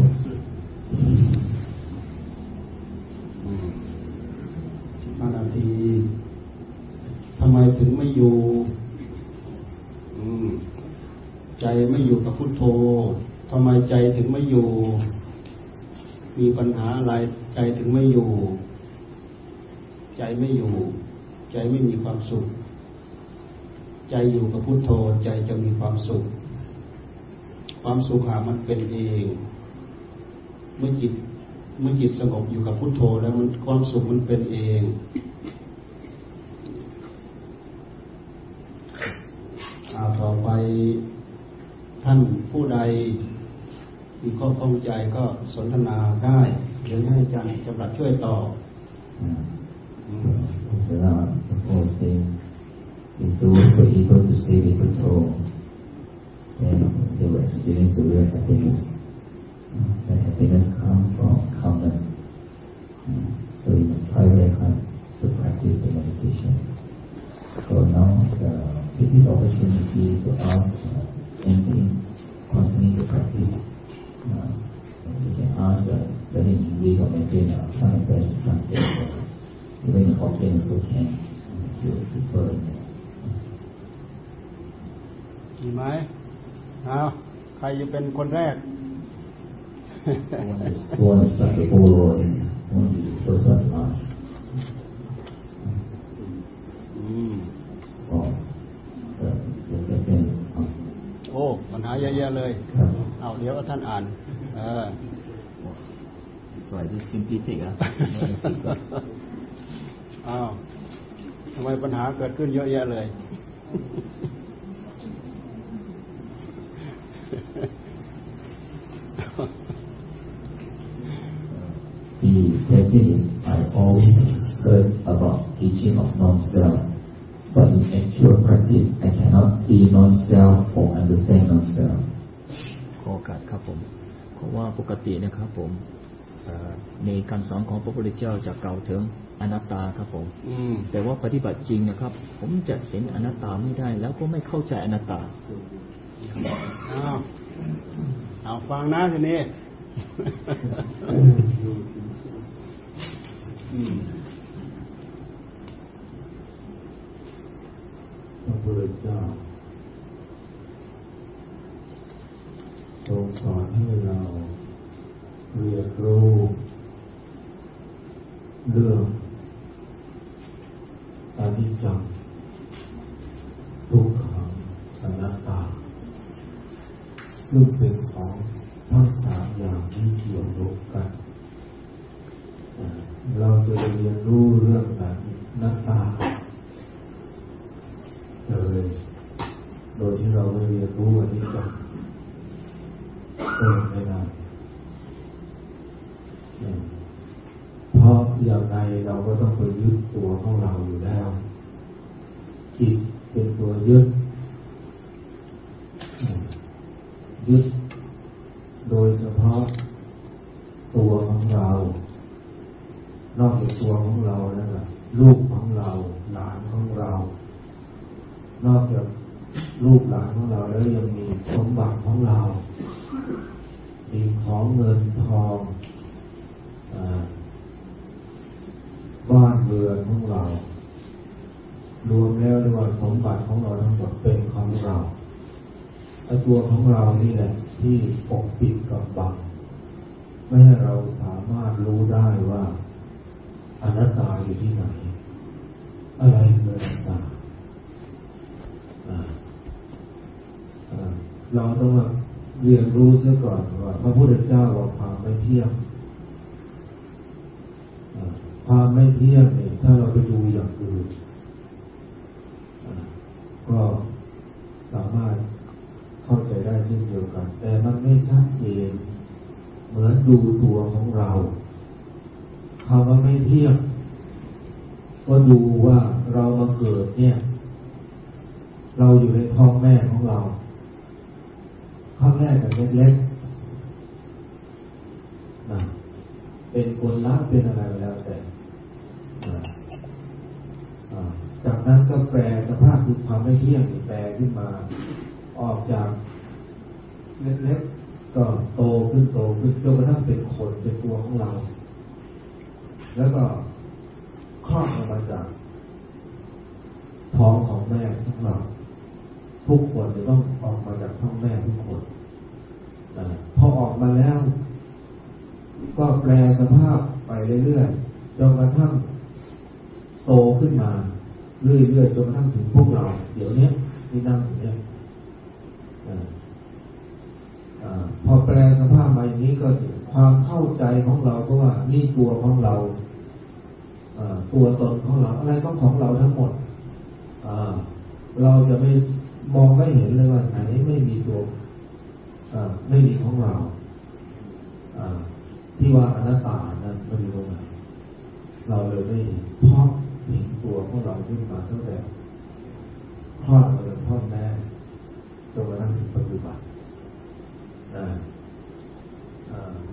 มานาทีทำไมถึงไม่อยู่ใจไม่อยู่กับพุทโธทำไมใจถึงไม่อยู่ มีปัญหาอะไรใจถึงไม่อยู่ใจไม่อยู่ใจไม่มีความสุขใจอยู่กับพุทโธใจจะมีความสุขความสุขหามันเป็นเองเมื่อจิตสงบอยู่กับพุทโธแล้วมันความสุขมันเป็นเองต่อไปท่านผู้ใดมีข้อข้องใจก็สนทนาได้เดี๋ยวให้อาจารย์จำรัดช่วยต่อ The whole thing is to wait for people to stay in control and they will experience the real happiness. The happiness comes from calmness. So you must try very hard to practice the meditation. So now take this opportunity to ask anything concerning the practice.You can ask whether in English or Mandarin or try my best to translate even in Hokkien also can if you prefer. ดีไหมเอาใครจะเป็นคนแรก One is start the whole world one is the first one last or the questionโอ้ปัญหาเยอะๆเลยเอาเดี๋ยวท่านอ่านSo I just simply takeอ้าวทำไมปัญหาเกิดขึ้นเยอะแยะเลยThe question is I always heard about teaching of non-self but in actual practice I cannot see non-self or understand non-selfโอกาสครับผมเพราะว่าปกตินะครับผมในคำสอนของพระพุทธเจ้าจะกล่าวถึงอนัตตาครับผมแต่ว่าปฏิบัติจริงนะครับผมจะเห็นอนัตตาไม่ได้แล้วก็ไม่เข้าใจอนัตตาเอาฟังนะทีนี้ พระพุทธเจ้าทรงสอนให้เราเรียนรู้เรื่องอนิจจังทุกขังอนัตตาซึ่งเป็นของทั้งสามอย่างที่เกี่ยวโยงกันเราจะเรียนรู้เรื่องอนัตตาโดยที่เราไม่เรียนรู้อนิจจังไม่ได้เพราะอย่างไรเราก็ต้องไปยึดตัวของเราอยู่แล้วจิตเป็นตัวยึดโดยเฉพาะตัวของเรานอกจากตัวของเรานั่นแหละลูกของเราหลานของเรานอกจากลูกหลานของเราแล้วยังมีสมบัติของเราสิ่งของเงินทองบ้านเรือนของเรารวมแล้วในวันสมบัติของเราทั้งหมดเป็นของเราและตัวของเรานี่แหละที่ปกปิดกับบังไม่ให้เราสามารถรู้ได้ว่าอนัตตาอยู่ที่ไหนอะไรคืออนัตตาเราต้องเรียนรู้ซะก่อนว่าพระพุทธเจ้าว่าความไม่เที่ยงความไม่เที่ยงเนี่ยถ้าเราไปดูอย่างอื่นก็สามารถเข้าใจได้เช่นเดียวกันแต่มันไม่ชัดเจนเหมือนดูตัวของเราคำว่าไม่เที่ยงก็ดูว่าเรามาเกิดเนี่ยเราอยู่ในท้องแม่ของเราข้างแรกแต่เล็กๆนะเป็นคนรักเป็นอะไรแล้วแต่จากนั้นก็แปลสภาพคือความไม่เที่ยงแปลขึ้นมาออกจากเล็กๆก็โตขึ้นจนกระทั่งเป็นคนเป็นตัวของเราแล้วก็คลอดออกมาจากท้องของแม่ของเราทุกคนจะต้องออกมาจากท้องแม่ทุกคนพอออกมาแล้ว ก็แปลสภาพไปเรื่อยๆจนกระทั่งโตขึ้นมาเรื่อยๆจนกระทั่งถึงพวกเราเดี๋ยวนี้ที่นั่งอยู่เนี่ยพอแปลสภาพมาอย่างนี้ก็ความเข้าใจของเราก็ว่านี่ตัวของเราตัวตนของเราอะไรก็ของเราทั้งหมดเราจะไม่มองไม่เห็นเลยว่าไหนไม่มีตัวไม่มีของเราที่ว่าอนัตตานั้นมันอยู่ตรงไหนเราเลยไม่เพราะเห็นตัวของเราขึ้นมาตั้งแต่คลอดมาจนพ่อแม่จนกระทั่งถึงปัจจุบัน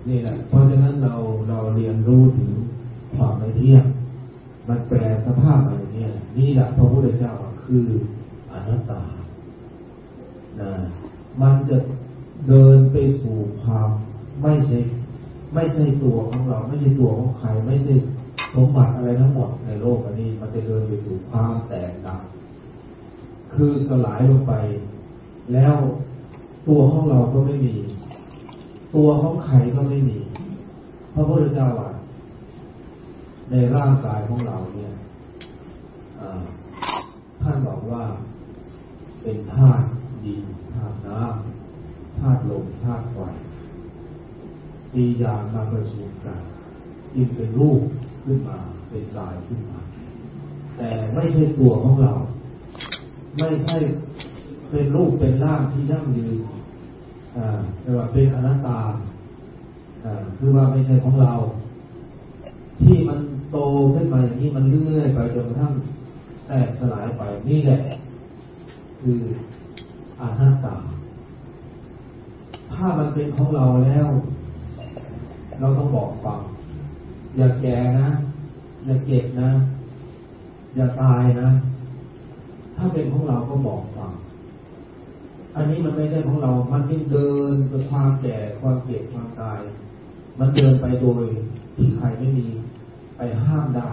นี่แหละเพราะฉะนั้นเราเรียนรู้ถึงความไม่เที่ยงมันแปลสภาพอะไรเนี่ยนี่แหละพระพุทธเจ้าคืออนัตตามันจะเดินไปสู่ความไม่ใช่ตัวของเราไม่ใช่ตัวของใครไม่ใช่สมบัติอะไรทั้งหมดในโลกอันนี้มันจะเดินไปสู่ความแตกดับคือสลายลงไปแล้วตัวของเราก็ไม่มีตัวของใครก็ไม่มีพระพุทธเจ้าว่าในร่างกายของเราเนี่ยท่านบอกว่าเป็นธาตุดินธาตุน้ำธาตุลมธาตุไฟสี่อย่างมาประชุมกันจึงเป็นรูปขึ้นมาเป็นกายขึ้นมาแต่ไม่ใช่ตัวของเราไม่ใช่เป็นรูปเป็นร่างที่ยั่งยืนแต่ว่าเป็นอนัตตาคือว่าไม่ใช่ของเราที่มันโตขึ้นมาอย่างนี้มันเลื่อยไปจนกระทั่งแตกสลายไปนี่แหละคืออนัตตาถ้ามันเป็นของเราแล้วเราต้องบอกฟังอย่าแก่นะอย่าเก็บนะอย่าตายนะถ้าเป็นของเราก็บอกฟังอันนี้มันไม่ใช่ของเรามันยิ่งเดินไปความแก่ความเก็บความตายมันเดินไปโดยที่ใครไม่มีไปห้ามได้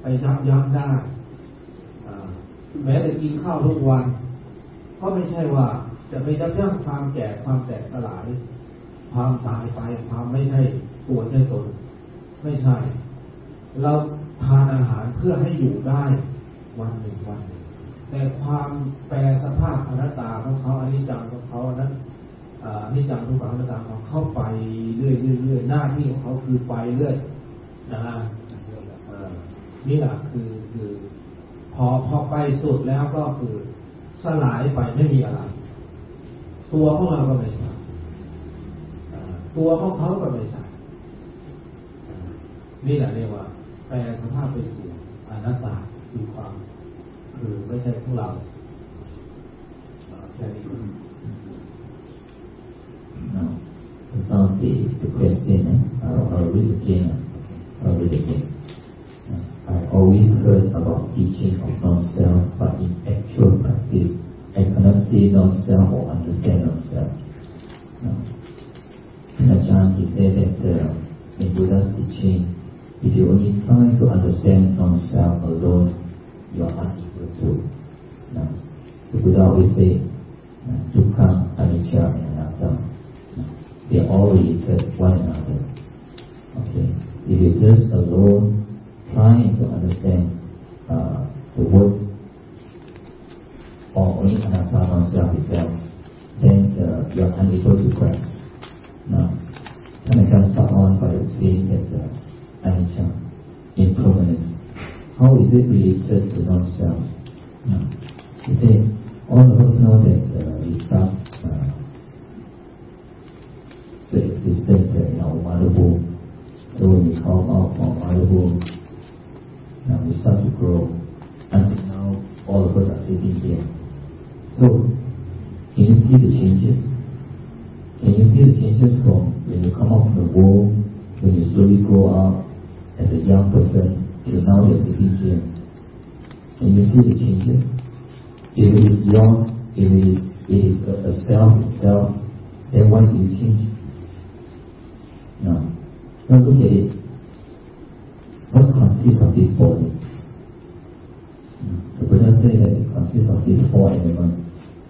ไปย้ำได้แม้แต่กินข้าวทุกวันก็ไม่ใช่ว่าจะไปยับยั้งความแก่ความแตกสลายความตายไปความไม่ใช่ตัวใช่ตนไม่ใช่เราทานอาหารเพื่อให้อยู่ได้วันหนึ่งวันแต่ความแปรสภาพอนัตตาของเขาอนิจจังของเขานั้นนิจจังทุกขังอนัตตาของเขาไปเรื่อยๆหน้าที่ของเขาคือไปเรื่อยนะนี่แหละคือพอไปสุดแล้วก็คือสลายไปไม่มีอะไรตัวของเราก็ไม่ใช่ตัวของเขาก็ไม่ใช่นี่แหละเรียกว่าแปรสภาพไปสู่อนัตตาคือความคือไม่ใช่ของเราแค่นี้ Now it's not the question or really again I always heard about teaching of non-self but in actual practice I cannot see non-self or understand non-self Ajahn, he said that in Buddha's teaching, if you only try to understand non-self alone, you are unable to. Now, the Buddha always say, Dukkha, Anicca, and Anatta. They are all related one another. Okay, if you just alone try to understand the word or only Anatta non-self itself, then you are unable to grasp.Now, can I just start on by saying that anicca, impermanence, how is it related to non-self? Now, you say, all of us know that we start the existence in our mother womb. So when we come out from our mother womb, now we start to grow. Until now, all of us are sitting here. So, can you see the changes?Can you see the changes from when you come out from the womb, when you slowly grow up as a young person, till now you're sitting here? Can you see the changes? If it is yours, if it is a self itself, then why do you change? Now, now look at it. What consists of this body? The Buddha said that it consists of these four elements: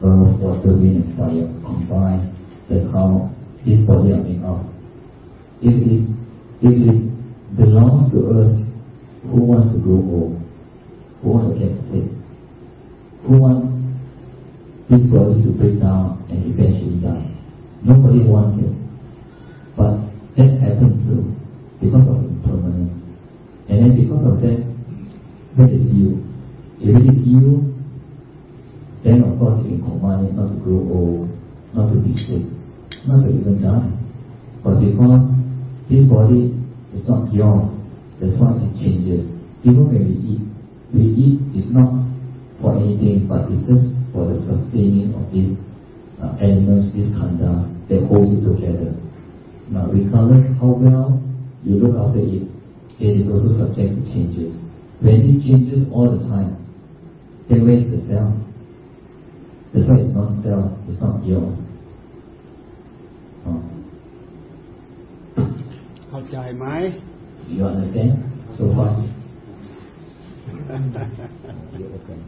earth, water, wind, and fire combined.That's how this body are made up. If it belongs to us, who wants to grow old? Who wants to get sick? Who wants his body to break down and eventually die? Nobody wants it. But that happened too, because of impermanence. And then because of that, that is you. If it is you, then of course you can command it not to grow old, not to be sick, not to even die. But because this body is not yours, that's why it changes. Even when we eat is not for anything, but it's just for the sustaining of these elements, these khandhas that holds it together. Now, regardless how well you look after it, it is also subject to changes. When it changes all the time, then where is the self? That's why it's not self, it's not yours. เข้าใจไหม You understand? So far? ความสงบ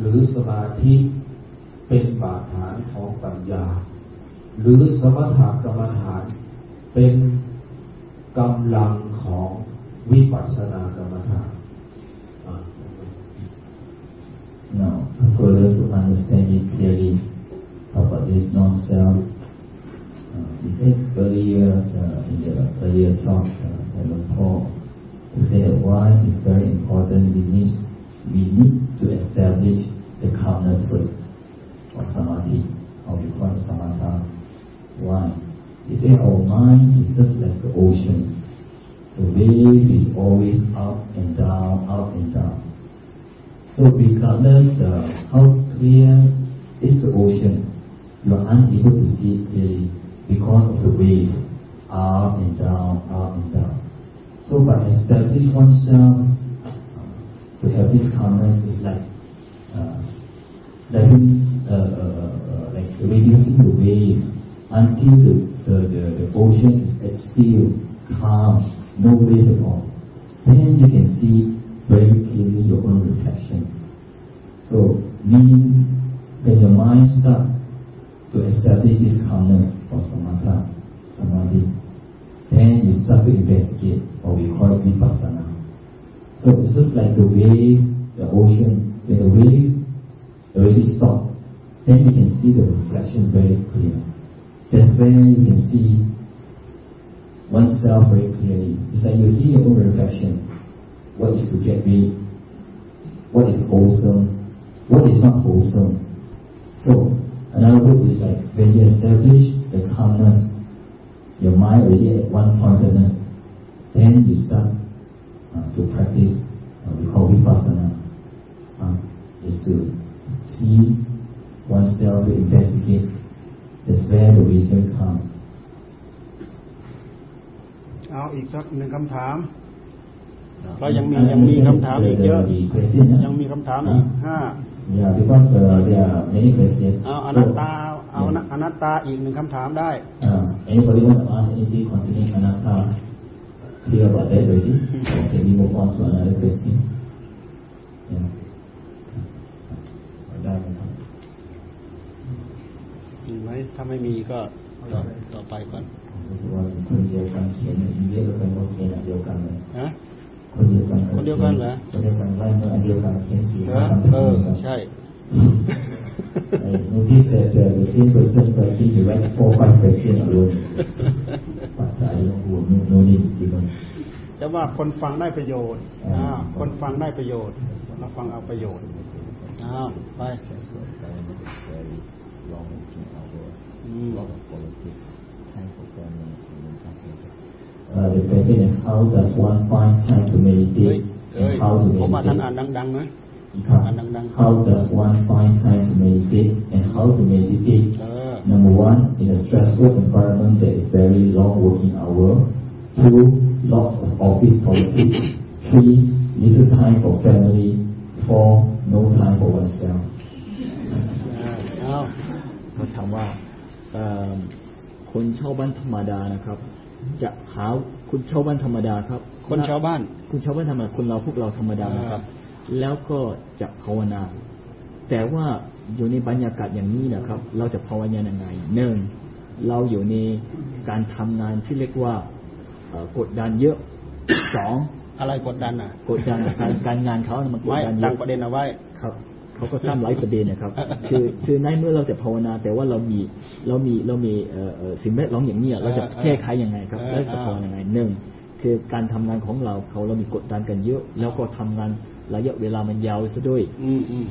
หรือสมาธิเป็นบาฐานของปัญญาหรือสมถกรรมฐานเป็นกำลังของวิปัสสนากรรมฐาน Now, further to understanding clearly about this non-self, he said earlier in the earlier talk by Lord Paul, he said that why is very important. We need to establish the calmness first, or samadhi, or we call it samatha. Why? He said our mind is just like the ocean. The wave is always up and down, up and down. So regardless how clear is the ocean, you are unable to see it clearly because of the wave, up and down, up and down. So by establishing oneself to have this calmness is like having like a reducing the wave until the ocean is still calm, no wave at all. Then you can see very clearly your own reflection. So meaning when your mind starts to establish this calmness or samatha, samadhi, then you start to investigate, or we call it vipassana. So it's just like the wave, the ocean. When the wave already stops, then you can see the reflection very clear. That's when you can see oneself very clearly. It's like you see your own reflection. What is to get rid? What is wholesome? What is not wholesome? So another word is like when you establish the calmness, your mind already at one pointedness, then you start to practice what we call vipassana. Is to see oneself, to investigate. That's where the wisdom comes. เอาอีกสักหนึ่งคำถามก็ยังมีคำถามอีกเยอะยังมีคำถามอีกห้า Yeah, because there are many questions. เอาอนัตตาอีกหนึ่งคำถามได้ Anybody want to ask anything concerning Anatta? Clear about that already? Can we move on to another question? Yeah. ได้ไหมครับมีไหมถ้าไม่มีก็ต่อไปก่อนรู้สึกว่าคนเดียวกันเขียนอีเยอะกันเขียนอันเดียวกันเลยฮะคนเดียวกันเหรอคนเดียวกันไล่มาอันเดียวกันเขียนสีใช่ I noticed that the same person writing the right 4-5 question alone but I don't know this even แต่ว่าคนฟังได้ประโยชน์คนฟังได้ประโยชน์เราฟังเอาประโยชน์Last just got time is very long working hour, lot of politics, time for family, and something. The question is how does one find time to meditate and how to meditate? How does one find time to meditate and how to meditate? Number one, in a stressful environment that is very long working hour. 2, lots of office politics. 3, little time for family. 4, no time for oneself. เขาถามว่าคนชาวบ้านธรรมดานะครับจะหาคุณชาวบ้านธรรมดาครับคุณชาวบ้านธรรมดาคนเราพวกเราธรรมดานะครับแล้วก็จะภาวนาแต่ว่าอยู่ในบรรยากาศอย่างนี้นะครับเราจะภาวนายังไง1เราอยู่ในการทำงานที่เรียกว่ากดดันเยอะ2อะไรกดดันอ่ะกดดันการงานเขามันกดดันตั้งประเด็นเอาไว้ครับเขาก็ตั้งหลายประเด็นนะครับคือในเมื่อเราจะภาวนาแต่ว่าเรามีสิ่งแวดล้อมอย่างนี้เราจะแก้ไขยังไงครับเราจะภาวนายังไง1คือการทำงานของเราเรามีกดดันกันเยอะแล้วก็ทำงานระยะเวลามันยาวซะด้วย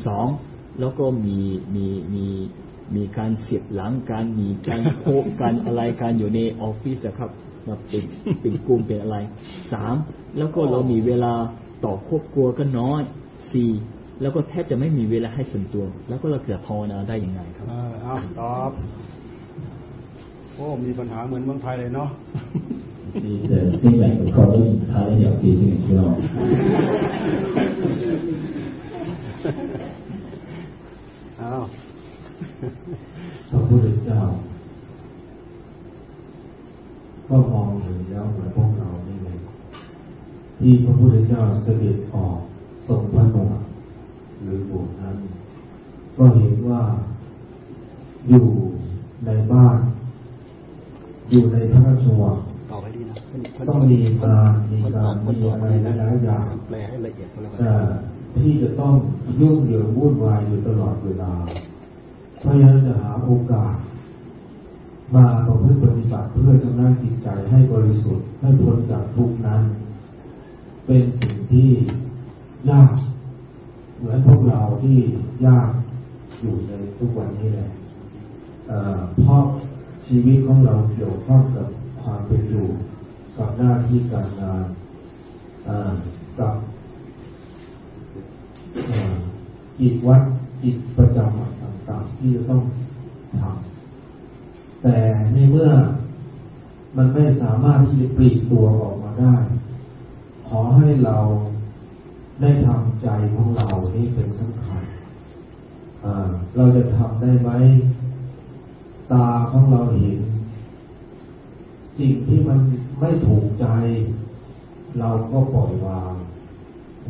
2แล้วก็มีการเสียบหลังการมีการโคกันอะไรการอยู่ในออฟฟิศนะครับมาเป็นกลุ่มเป็นอะไร3แล้วก็เรามีเวลาต่อครอบครัวก็น้อย4แล้วก็แทบจะไม่มีเวลาให้ส่วนตัวแล้วก็เราจะภาวนาได้ยังไงครับตอบโอ้มีปัญหาเหมือนเมืองไทยเลยเนาะ The thing like the problem in Thailand of facing as wellพระพุทธเจ้าก็มองเห็นแล้วเหมือนพวกเรานี่เลยที่พระพุทธเจ้าเสด็จออกทรงพระนวดหรือบวชนั้นก็เห็นว่าอยู่ในบ้านอยู่ในพระราชวังต้องมีการมีอะไรหลายๆอย่างที่จะต้องยุ่งเหยิงวุ่นวายอยู่ตลอดเวลาเพราะฉะนั้นจะหาโอกาสมาประพฤติปฏิบัติเพื่อทำหน้าจิตใจให้บริสุทธิ์ให้พ้นจากทุกข์นั้นเป็นสิ่งที่ยากเหมือนพวกเราที่ยากอยู่ในทุกวันนี้แหละเพราะชีวิตของเราเกี่ยวข้องกับความเป็นอยู่กับหน้าที่การงานกับกิจวัตรกิจประจำต่างๆที่จะต้องทำแต่ในเมื่อมันไม่สามารถที่จะปลีกตัวออกมาได้ขอให้เราได้ทำใจของเรานี่เป็นสำคัญเราจะทำได้ไหม ตาของเราเห็นสิ่งที่มันไม่ถูกใจเราก็ปล่อยวาง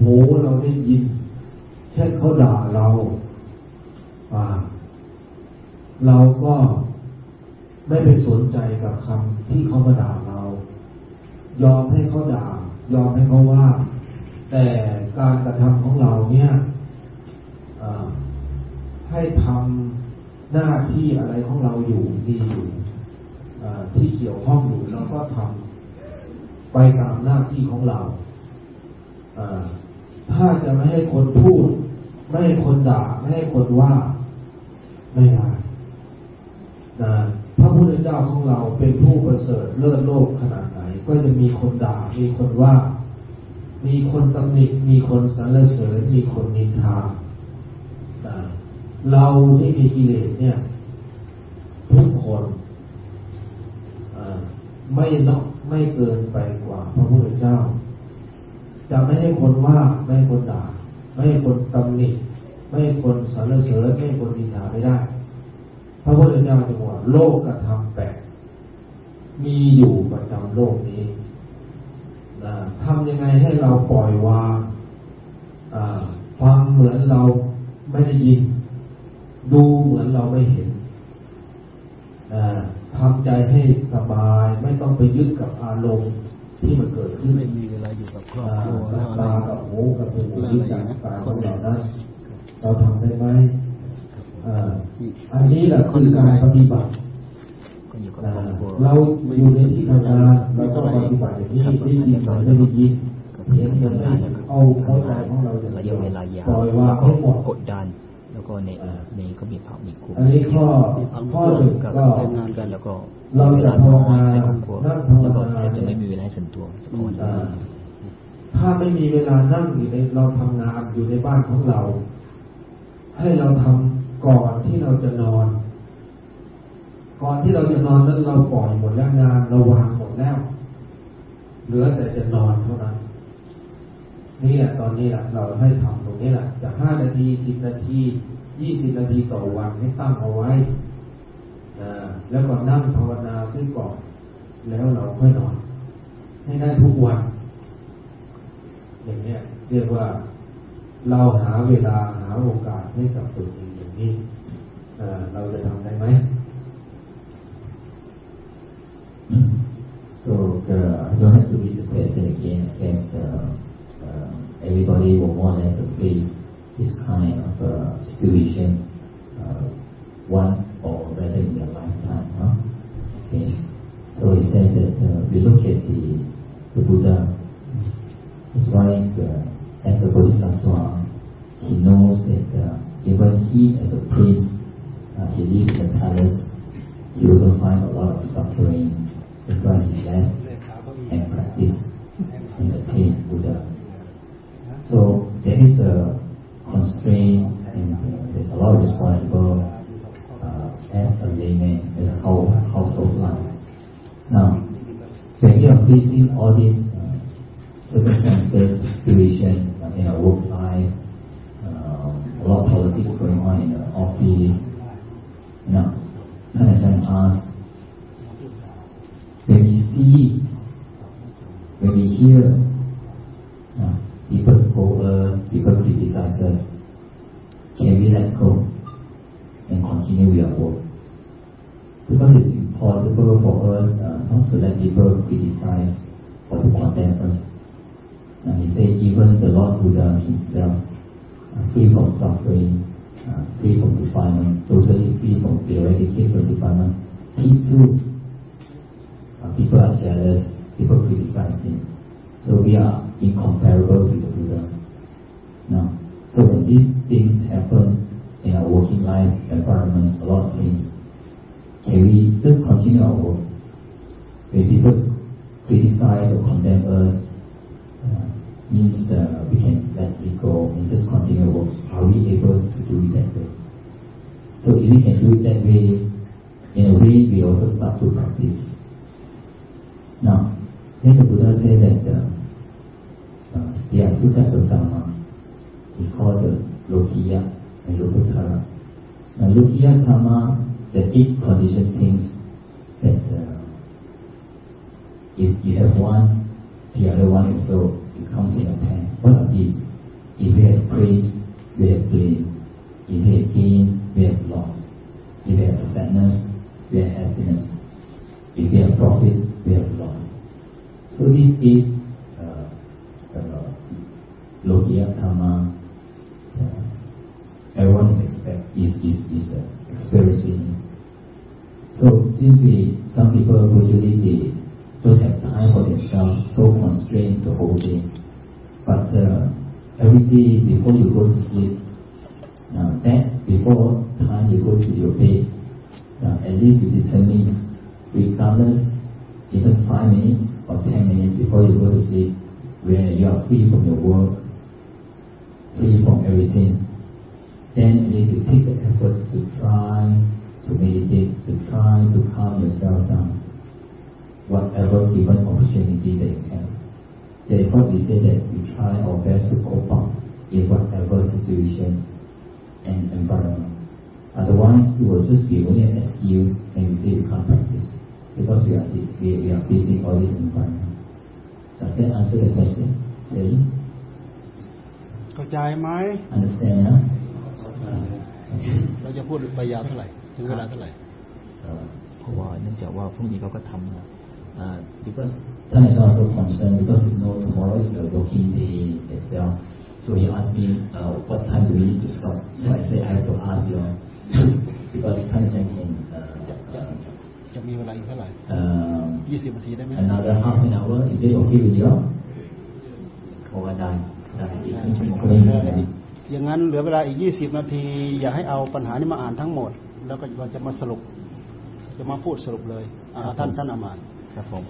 หูเราได้ยินเช่นเขาด่าเราเราก็ไม่ไปสนใจกับคำที่เขามาด่าเรายอมให้เขาด่ายอมให้เขาว่าแต่การกระทำของเราเนี่ยให้ทำหน้าที่อะไรของเราอยู่ดีอยู่ที่เกี่ยวข้องอยู่เราก็ทำไปตามหน้าที่ของเราถ้าจะไม่ให้คนพูดไม่ให้คนด่าไม่ให้คนว่าไม่ได้พระพุทธเจ้าของเราเป็นผู้ประเสริฐเลิศโลกขนาดไหนก็จะมีคนด่ามีคนว่ามีคนตำหนิมีคนสรรเสริญมีคนนินทาเราที่มีกิเลสเนี่ยทุกคนไม่เกินไปกว่าพระพุทธเจ้าจะไม่ให้คนว่าไม่ให้คนด่าไม่ให้คนตำหนิไม่ให้คนสรรเสริญไม่ให้คนนินทาไม่ได้พระพุทธเจ้าจึงว่าโลกธรรมแปดมีอยู่ประจำโลกนี้ทำยังไงให้เราปล่อยวางฟังเหมือนเราไม่ได้ยินดูเหมือนเราไม่เห็นทำใจให้สบายไม่ต้องไปยึดกับอารมณ์ที่มันเกิดขึ้นไม่มีอะไรอยู่กับครอบครัวตากับหูกับจมูกลิ้นกายของเรานะเราทำได้ไหมอันนี้แหละคือการปฏิบัติเราอยู่ในที่ทำงานเราต้องปฏิบัติอย่างนี้ไม่ยินไม่ได้ยินเพียงเงินได้เอาเข้าใจของเราระยะเวลายาวว่าเขากดดันแล้วก็ในก็มีภาพมีคู่อันนี้ข้อถึงกับเรื่องงานกันแล้วก็เราจะภาวนาแล้วก็จะไม่มีเวลาให้ส่วนตัวถ้าไม่มีเวลานั่งอยู่ในเราทำงานอยู่ในบ้านของเราให้เราทำก่อนที่เราจะนอนก่อนที่เราจะนอนนั้นเราปล่อยหมดแล้วงานเราวางหมดแล้วเหลือแต่จะนอนเท่านั้นนี่แหละตอนนี้แหละเราให้ทำตรงนี้แหละจะ5นาที10นาที20นาทีต่อวันให้ตั้งเอาไว้แล้วก็นั่งภาวนาซึ่งก่อนแล้วเราค่อยนอนให้ได้ทุกวันอย่างนี้เรียกว่าเราหาเวลาหาโอกาสให้กับตัวเองอย่างนี้เราจะทำได้ไหมSo I don't have to read the question again as everybody will more or less face this kind of situation once or rather in their lifetime. Okay. So he said that we look at the Buddha. His wife, as a bodhisattva, he knows that even he as a priest, he lives in the palace. He also finds a lot of suffering.That's why he left and practiced and attained Buddha. So there is a constraint and there's a lot of responsible as a layman, as a household life. Now, when you are facing all these circumstances, situation in our work life, a lot of politics going on in the office, now, Anatta asks,When we see, when we hear, people scold us, people criticize us, can we let go and continue with our work? Because it's impossible for us not to let people criticize or to condemn us. He said even the Lord Buddha himself, free from suffering, free from defilement, totally free from theoretical defilement, he too.People are jealous, people criticize him. So we are incomparable with the Buddha. Now, so when these things happen in our working life, environments, a lot of things, can we just continue our work? When people criticize or condemn us, means we can let it go and just continue our work. Are we able to do it that way? So if we can do it that way, in a way we also start to practice.Now, then the Buddha said that there are two types of Dhamma. It's called the Lokiya and Lokuttara. Now, Lokiya Dhamma that it conditioned things that if you have one, the other one is so, it comes in a pair. What are these? If we have praise, we have blame. If we have gain, we have loss. If we have sadness, we have happiness. If we have profit, we have loss. So these eight Lokiya Dhamma, everyone is experiencing. So since some people usually they don't have time for themselves, so constrained the whole day. But every day before you go to sleep, before time you go to your bed, at least you determine, regardless, even 5 minutes or 10 minutes before you go to sleep, where you are free from your work, free from everything, then at least you take the effort to try to meditate, to try to calm yourself down, whatever given opportunity that you have. That is what we say that we try our best to cope up in whatever situation and environment. Otherwise, it will just be only an excuse and you say you can't practice because we are facing all this environment. Does that answer the question? Really? Understand now? Huh? เราจะพูดไปยาวเท่าไหร่ ถึงเวลาเท่าไหร่ เพราะว่าเนื่องจากว่าพรุ่งนี้เขาก็ทำ because time is also concerned because you know tomorrow is the working day as well. So he asked me, what time do we need to stop? So I said, I have to ask you all. Because time check in. จะมีเวลาอีกเท่าไหร่ 20 นาทีได้ไหม Another half an hour. Is it okay with you all? ขอได้อย่างนั้นเหลือเวลาอีก 20 นาที อยาก ให้ เอา ปัญหา นี้ มา อ่าน ทั้ง หมด แล้ว ก็ เรา จะ มา สรุป จะ มา พูด สรุป เลย ท่าน อมาน ครับ ผม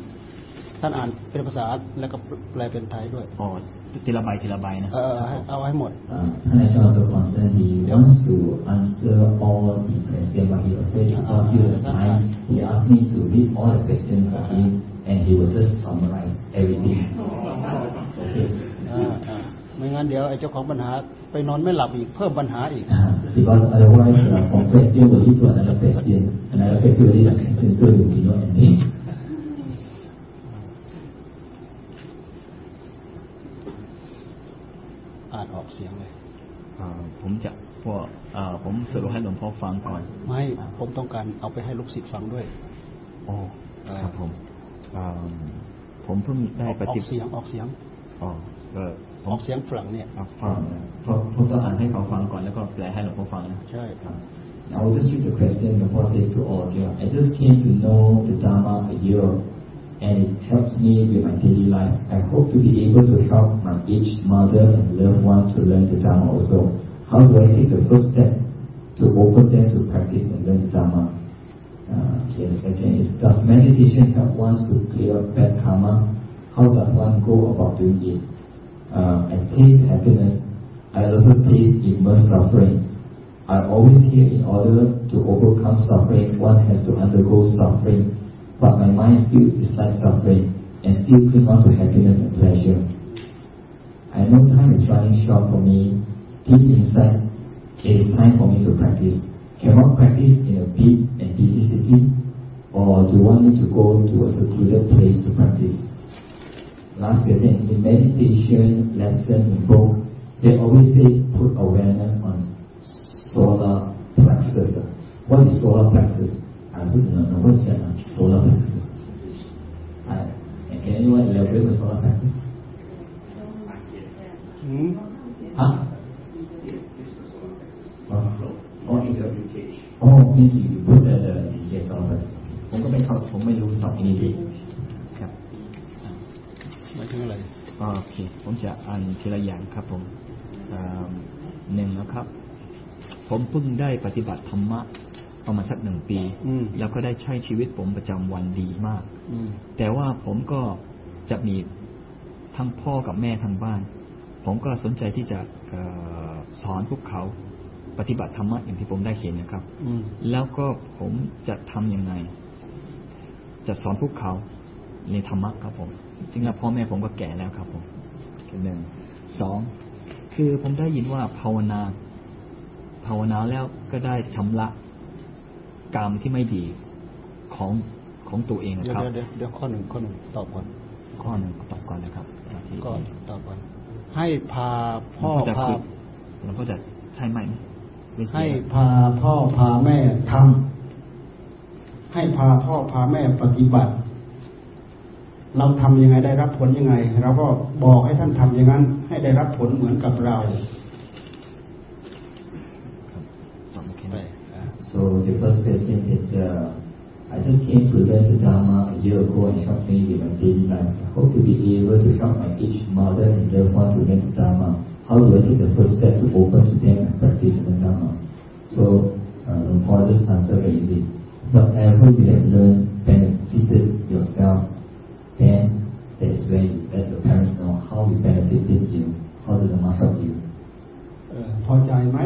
ท่าน อ่าน เป็น ภาษา แล้ว ก็ แปล เป็น ไทย ด้วย อ๋อ He wants to answer all the questions but he afraid because due to time he asked me to read all the questions for him and he will just summarize everything. Okay. ไม่งั้นเดี๋ยวไอ้เจ้าของปัญหาไปนอนไม่หลับอีกเพิ่มปัญหาอีก Because otherwise from question will lead to another question, another question will lead to another question, so you will not end. ผมจะพอผมสรุปให้หลวงพ่อฟังก่อนไม่ผมต้องการเอาไปให้ลูกศิษย์ฟังด้วยอ๋อครับผมผมเพิ่งได้ปฏิบัติออกเสียงออกเสียงออกเสียงฝรั่งเนี่ยฟังผมต้องอ่านให้เขาฟังก่อนแล้วก็แปลให้หลวงพ่อฟังนะใช่ครับ I will just read the question before saying to all of you. I just came to know the Dhamma a year and it helps me with my daily life. I hope to be able to help my aged mother and loved one to learn the Dhamma also. How do I take the first step to open them to practice and learn the Dhamma? The second is, does meditation help one to clear bad karma? How does one go about doing it? I taste happiness. I also taste immense suffering. I always hear in order to overcome suffering, one has to undergo suffering. But my mind still dislikes suffering and still cling on to happiness and pleasure. I know time is running short for me. Deep inside, it is time for me to practice. Can one practice in a big and busy city, or do one need to go to a secluded place to practice? Last question, in meditation lesson in book, they always say put awareness on solar plexus. What is solar plexus? I don't know what is that. Solar plexus. Can anyone elaborate on solar plexus? Huh? What is your blockage? Oh, means you put the yes on first. ผมก็ไม่รู้สับนี้ดีครับหมายถึงอะไร โอเค ผมจะอ่านทีละอย่างครับผม 1 นะครับ ผมเพิ่งได้ปฏิบัติธรรมะ ประมาณสัก 1 ปี แล้วก็ได้ใช้ชีวิตผมประจำวันดีมาก แต่ว่าผมก็จะมีทั้งพ่อกับแม่ทางบ้าน ผมก็สนใจที่จะสอนพวกเขา ปฏิบัติธรรมะอย่างที่ผมได้เห็นนะครับ แล้วก็ผมจะทำยังไง จะสอนพวกเขาในธรรมะครับผม ซึ่งพ่อแม่ผมก็แก่แล้วครับผม 1 2 คือผมได้ยินว่าภาวนาแล้วก็ได้ชำระ กรรมที่ไม่ดีของตัวเองนะครับเดี๋ยวข้อหนึ่งตอบก่อนนะครับก็ตอบก่อนให้พาพ่อพาหลวงพ่อจะใช่ไหมให้พาพ่อพาแม่ทำให้พาพ่อพาแม่ปฏิบัติเราทำยังไงได้รับผลยังไงเราก็บอกให้ท่านทำอย่างนั้นให้ได้รับผลเหมือนกับเรา So the first question is I just came to learn the Dhamma a year ago and help me with my daily life. I hope to be able to help my each mother and loved one to learn the Dhamma. How do I take the first step to open to them and practice the Dhamma? So the causes are so easy. Whatever you have learned, benefited yourself.Then that is when you let your parents know how we benefited you, how did the Dhamma help you. พอใจไหม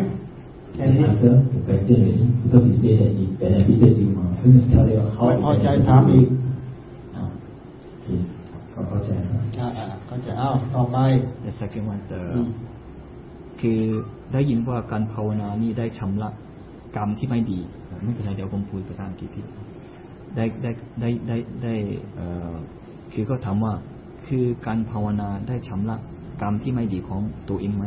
Can you answer the question already? Because you say that it benefited you. So you just tell them how it benefited you. พอใจถามอีก Okay. เข้าใจครับ เข้าใจอ้าวต่อไป The second one คือได้ยินว่าการภาวนานี่ได้ชำระกรรมที่ไม่ดีไม่เป็นไรเดี๋ยวผมพูดภาษาอังกฤษพี่ได้คือก็ถามว่าคือการภาวนาได้ชำระกรรมที่ไม่ดีของตัวเองไหม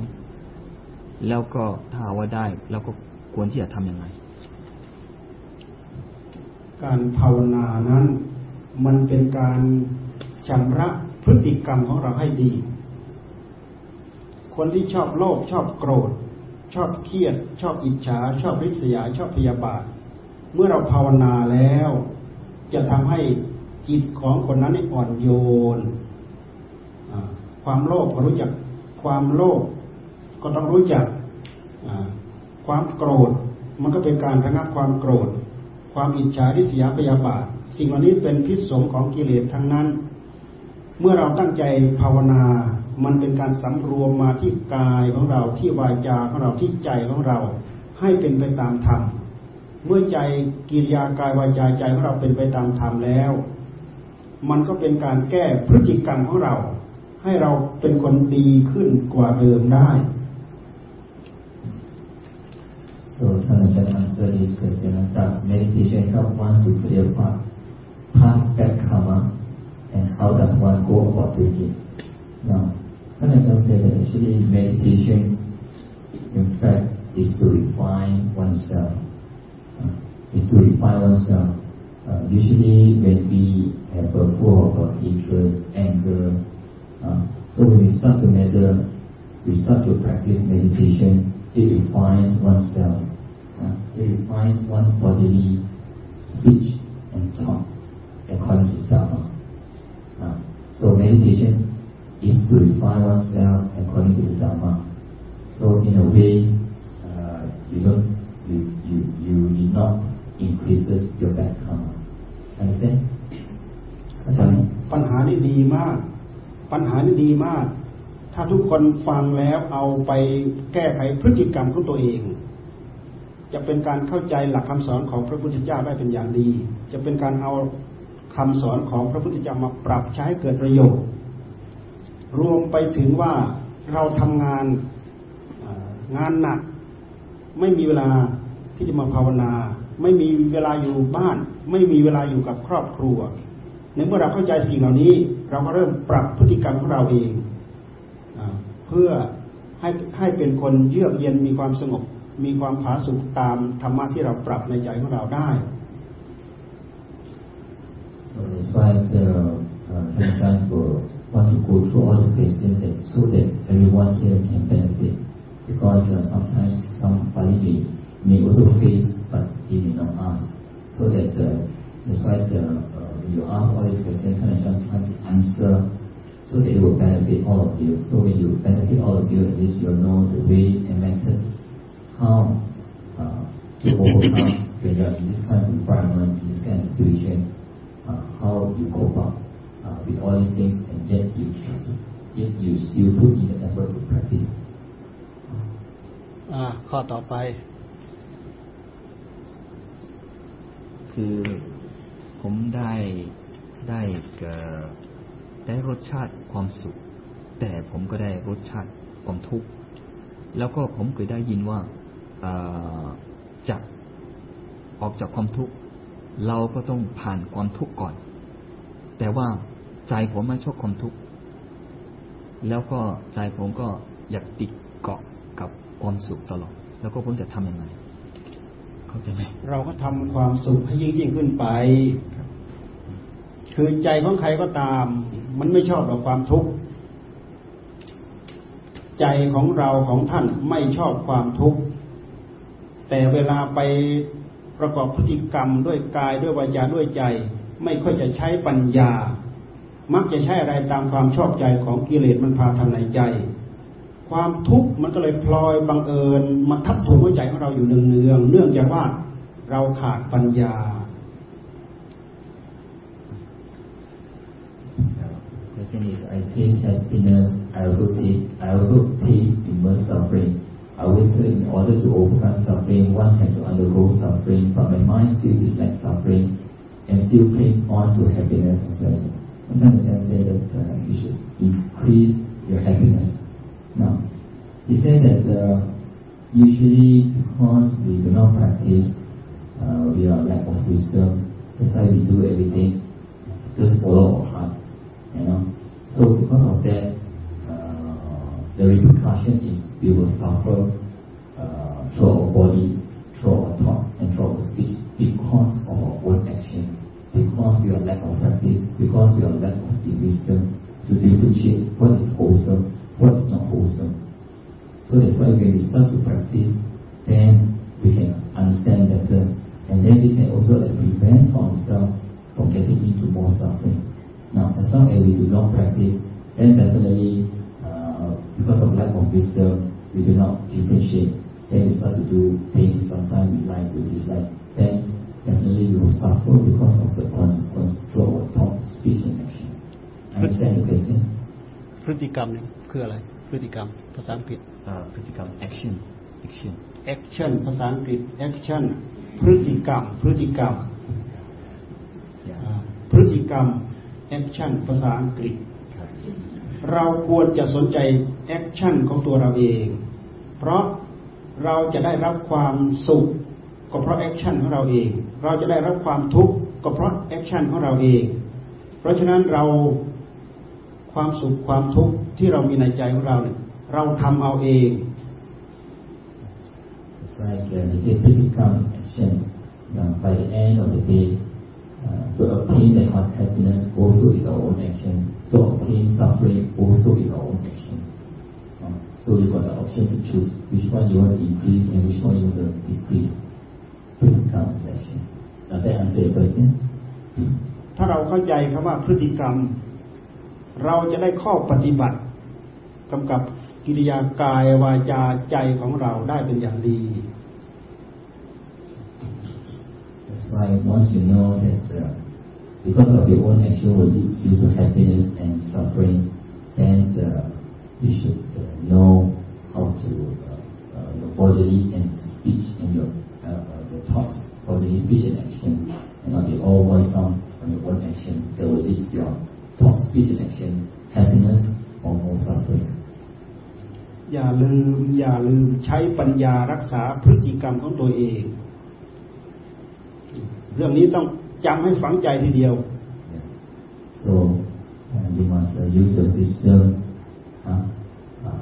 แล้วก็ถ้าว่าได้แล้วก็ควรที่จะทำยังไงการภาวนานั้นมันเป็นการชำระพฤติกรรมของเราให้ดีคนที่ชอบโลภชอบโกรธชอบเครียดชอบอิจฉาชอบริษยาชอบพยาบาทเมื่อเราภาวนาแล้วจะทำให้จิตของคนนั้นอ่อนโยนความโลภก็รู้จักความโลภก็ต้องรู้จักความโกรธมันก็เป็นการระงับความโกรธความอิจฉาริษยาพยาบาทสิ่งเหล่านี้เป็นพิษสงของกิเลสทั้งนั้นเมื่อเราตั้งใจภาวนามันเป็นการสำรวมมาที่กายของเราที่วาจาของเราที่ใจของเราให้เป็นไปตามธรรมเมื่อใจกิริยากายวาจาใจของเราเป็นไปตามธรรมแล้วมันก็เป็นการแก้พฤติกรรมของเราให้เราเป็นคนดีขึ้นกว่าเดิมได้ So Tanajan answered this question. Does meditation help one to clear past bad karma, and how does one go about doing it? Now, Tanajan said that actually meditation, in fact, is to refine oneself. Usually when we have a full of hatred, anger, so when we start to meditate, we start to practice meditation, it refines oneself. It refines one's bodily, speech and thought according to Dhamma. So meditation is to refine oneself according to the Dhamma. So in a way, you need not increases your bad karma. Understand? ปัญหานี้ดีมากถ้าทุกคนฟังแล้วเอาไปแก้ไขพฤติกรรมของตัวเองจะเป็นการเข้าใจหลักคำสอนของพระพุทธเจ้าได้เป็นอย่างดีจะเป็นการเอาคำสอนของพระพุทธเจ้ามาปรับใช้เกิดประโยชน์รวมไปถึงว่าเราทำงานหนักไม่มีเวลาที่จะมาภาวนาไม่มีเวลาอยู่บ้านไม่มีเวลาอยู่กับครอบครัวในเมื่อเราเข้าใจสิ่งเหล่านี้เราก็เริ่มปรับพฤติกรรมของเราเองเพื่อให้เป็นคนเยือกเย็นมีความสงบมีความผาสุกตามธรรมะที่เราปรับในใจของเราได้ So that's why the Tansan will want to go through all the questions so that everyone here can benefit because sometimes somebody may also face but he may not ask. So that that's why when you ask all these questions, Kanchanaburi try to answer so that it will benefit all of you. So when you benefit all of you, at least you'll know the way and method how to overcome when you're in this kind of environment, in this kind of situation, how you cope up with all these things, and yet you still put in the effort to practice. ข้อต่อไปคือผมได้รสชาติความสุขแต่ผมก็ได้รสชาติความทุกข์แล้วก็ผมเคยได้ยินว่าจาก ออกจากความทุกข์เราก็ต้องผ่านความทุกข์ก่อนแต่ว่าใจผมไม่ชอบความทุกข์แล้วก็ใจผมก็อยากติดเกาะกับความสุขตลอดแล้วก็ผมจะทำยังไงเข้าใจไหมเราก็ทำความสุขให้ยิ่งขึ้นไปคือใจของใครก็ตามมันไม่ชอบกับความทุกข์ใจของเราของท่านไม่ชอบความทุกข์แต่เวลาไปประกอบพฤติกรรมด้วยกายด้วยวาจาด้วยใจไม่ค่อยจะใช้ปัญญามักจะใช้อะไรตามความชอบใจของกิเลสมันพาทำในใจความทุกข์มันก็เลยพลอยบังเอิญมาทับถมหัวใจของเราอยู่เนืองเนื่องจากว่าเราขาดปัญญาThe thing is, I take happiness, I also take immense suffering. I always say in order to overcome suffering, one has to undergo suffering, but my mind still dislikes suffering and still cling on to happiness and pleasure. Sometimes I say that you should increase your happiness. Now, he said that usually because we do not practice, we are lack of wisdom, that's why we do everything, just follow our heart.You know, so because of that, the repercussion is we will suffer through our body, through our thought, and through our speech because of our own action, because we are lack of practice, because we are lack of the wisdom to differentiate what is wholesome, what is not wholesome. So that's why when we start to practice, then we can understand better, and then we can also prevent ourselves from getting into more suffering.Now, as long as we do not practice, then definitely, because of lack of wisdom, we do not differentiate. Then we start to do things sometimes we like, we dislike. Then definitely we will suffer because of the consequence through our thought, speech, and action. Understand the question? พฤติกรรมนี่คืออะไรพฤติกรรมภาษาอังกฤษพฤติกรรม action ภาษาอังกฤษ action พฤติกรรม พฤติกรรมแอคชั่นภาษาอังกฤษเราควรจะสนใจแอคชั่นของตัวเราเองเพราะเราจะได้รับความสุขก็เพราะแอคชั่นของเราเองเราจะได้รับความทุกข์ก็เพราะแอคชั่นของเราเองเพราะฉะนั้นเราความสุขความทุกข์ที่เรามีในใจของเราเนี่ยเราทำเอาเองใช่เลยที่พฤติกรรมแอคชั่นไปแอนออฟเดย์To obtain that happiness also is our own action. To obtain suffering also is our own action. So you got the option to choose which one you want to increase and which one you want to decrease. To become the action. Does that answer your question? ถ้าเราเข้าใจคำว่าพฤติกรรมเราจะได้ข้อปฏิบัติกำกับกิริยากายวาจาใจของเราได้เป็นอย่างดีRight. Once you know that because of your own action will lead you to happiness and suffering, then you should know how to your bodily and speech and your the thoughts, bodily, speech and action, and not be all voiced out from your own action that will lead your thoughts, speech and action, happiness or more suffering. อย่าลืมใช้ปัญญารักษาพฤติกรรมของตัวเองเรื่องนี้ต้องจำให้ฝังใจทีเดียว So you must use the wisdom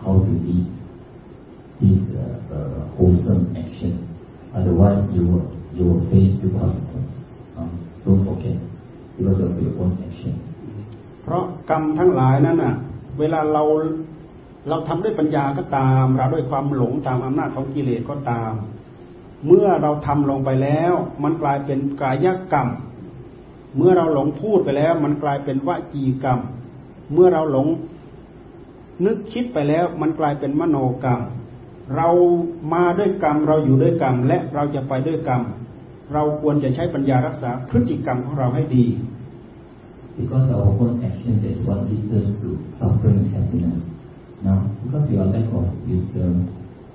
how to lead this wholesome action. Otherwise, you will face the consequences. Don't forget because of your own action. เพราะกรรมทั้งหลายนั้นน่ะเวลาเราทำด้วยปัญญาก็ตามเราด้วยความหลงตามอำนาจของกิเลสก็ตามเมื่อเราทำลงไปแล้วมันกลายเป็นกายกรรมเมื่อเราหลงพูดไปแล้วมันกลายเป็นวจีกรรมเมื่อเราหลงนึกคิดไปแล้วมันกลายเป็นมโนกรรมเรามาด้วยกรรมเราอยู่ด้วยกรรมและเราจะไปด้วยกรรมเราควรจะใช้ปัญญารักษาพฤติกรรมของเราให้ดี Because our own action is what leads us to suffering and happiness. Now, because we are lack of wisdom,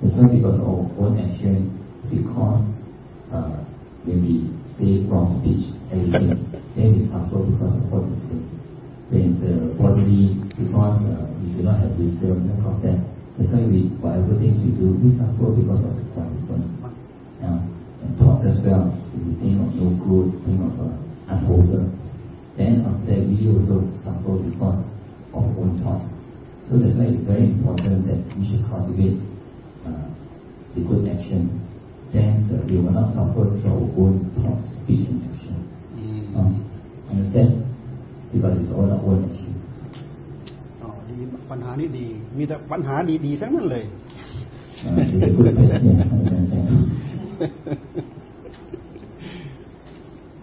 it's not because our own action.Because when we say wrong speech, everything, then we suffer because of what we say. When bodily, because we do not have wisdom, lack of that, that's why whatever things we do, we suffer because of the consequence. And thoughts as well, we มีแต่ปัญหาดีๆทั้งนั้นเลย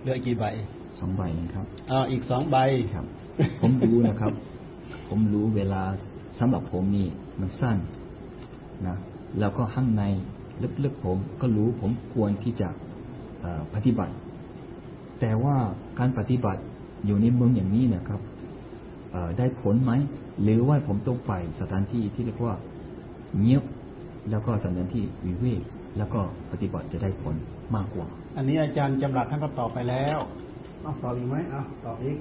เหลือกี่ใบ2ใบครับอีก2ใบครับผมรู้นะครับผมรู้เวลาสำหรับผมนี่มันสั้นนะแล้วก็ข้างในลึกๆผมก็รู้ผมควรที่จะปฏิบัติแต่ว่าการปฏิบัติอยู่ในเมืองอย่างนี้นะครับได้ผลไหมหรือว่าผมต้องไปสถานที่ที่เรียกว่าเงียบแล้วก็สถานที่วิเวกแล้วก็ปฏิบัติจะได้ผลมากกว่าอันนี้อาจารย์จำหลักท่านก็ตอบไปแล้วเอาตอบอีกไหมเอาตอบอีก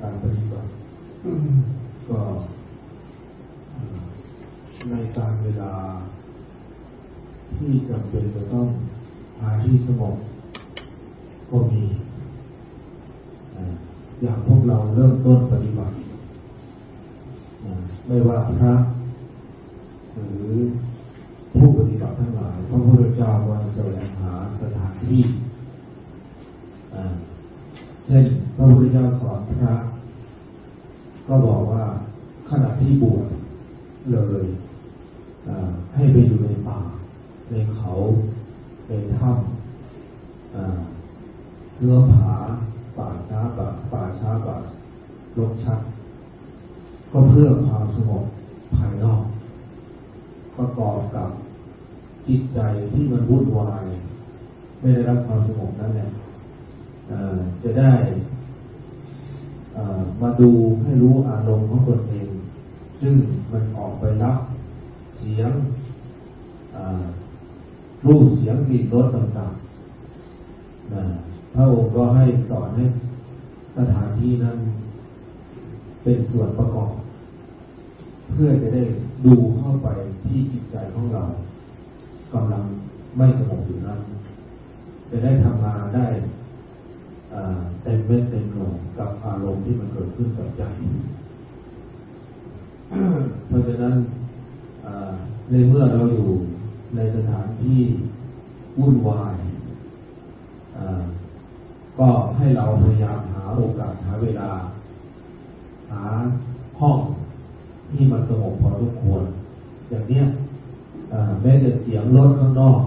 การปฏิบัติก็ในการเวลาที่จำเป็นจะต้องหาที่สงบก็มีอย่างพวกเราเริ่มต้นปฏิบัติไม่ว่าพระหรือผู้ปฏิบัติทั้งหลายพระพุทธเจ้าวันแสวงหาสถานที่เช่นพระพุทธเจ้าสอนพระก็บอกว่าขณะที่บวชเลยให้ไปอยู่ในป่าในเขาในถ้ำเทือกผาป่าช้าลกชักก็เพื่อความสงบภายนอกประกอบกับจิตใจที่มันวุ่นวายไม่ได้รับความสงบนั่นแหละจะได้มาดูให้รู้อารมณ์ของตนเองซึ่งมันออกไปรับเสียงรูปเสียงกลิ่นรสต่างๆพระองค์ก็ให้สอนให้สถานที่นั้นเป็นส่วนประกอบเพื่อจะได้ดูเข้าไปที่จิตใจของเรากำลังไม่สงบอยู่นั้นจะได้ทำงานได้เต็มเม็ดเต็มหน่วยกับอารมณ์ที่มันเกิดขึ้นกับใจ เพราะฉะนั้นในเมื่อเราอยู่ในสถานที่วุ่นวายก็ให้เราพยายามหาโอกาสหาเวลาหาห้องที่มันสงบพอสมควรอย่างเนี้ยแม้แต่เสียงรถข้างนอก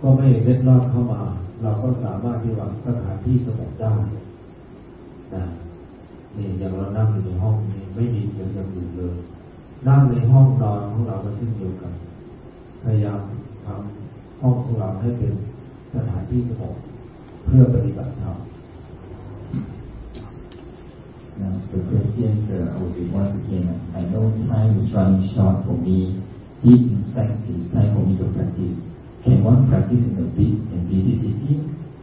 ก็ไม่เล็ดลอดเข้ามาเราก็สามารถที่ว่าสถานที่สงบได้นี่อย่างเรานั่งอยู่ในห้องนี้ไม่มีเสียงอย่างอื่นเลยนั่งในห้องนอนของเราก็เช่นเดียวกันพยายามทำห้องของเราให้เป็นสถานที่สงบเพื่อปฏิบัติธรรมNow, for Christians, I will be once again, I know time is running short for me. Deep inside, it's time for me to practice. Can one practice in a big and busy city,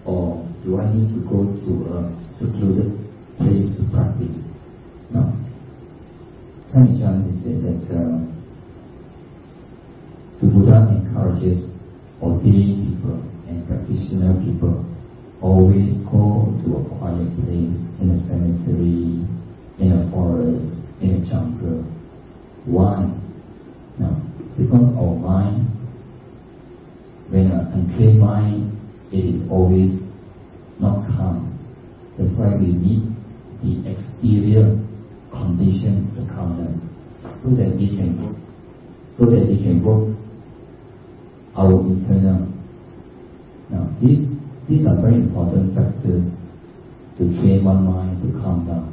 or do I need to go to a secluded place to practice? Now, Kanchanaburi said that the Buddha encourages ordinary people and practitioner people always go to a quiet place in a cemetery, in a forest, in a jungle. Why? Now, because our mind, when an unclear mind, it is always not calm. That's why we need the exterior condition to calmness, so that we can work our internal. Now, These are very important factors to train one mind to calm down.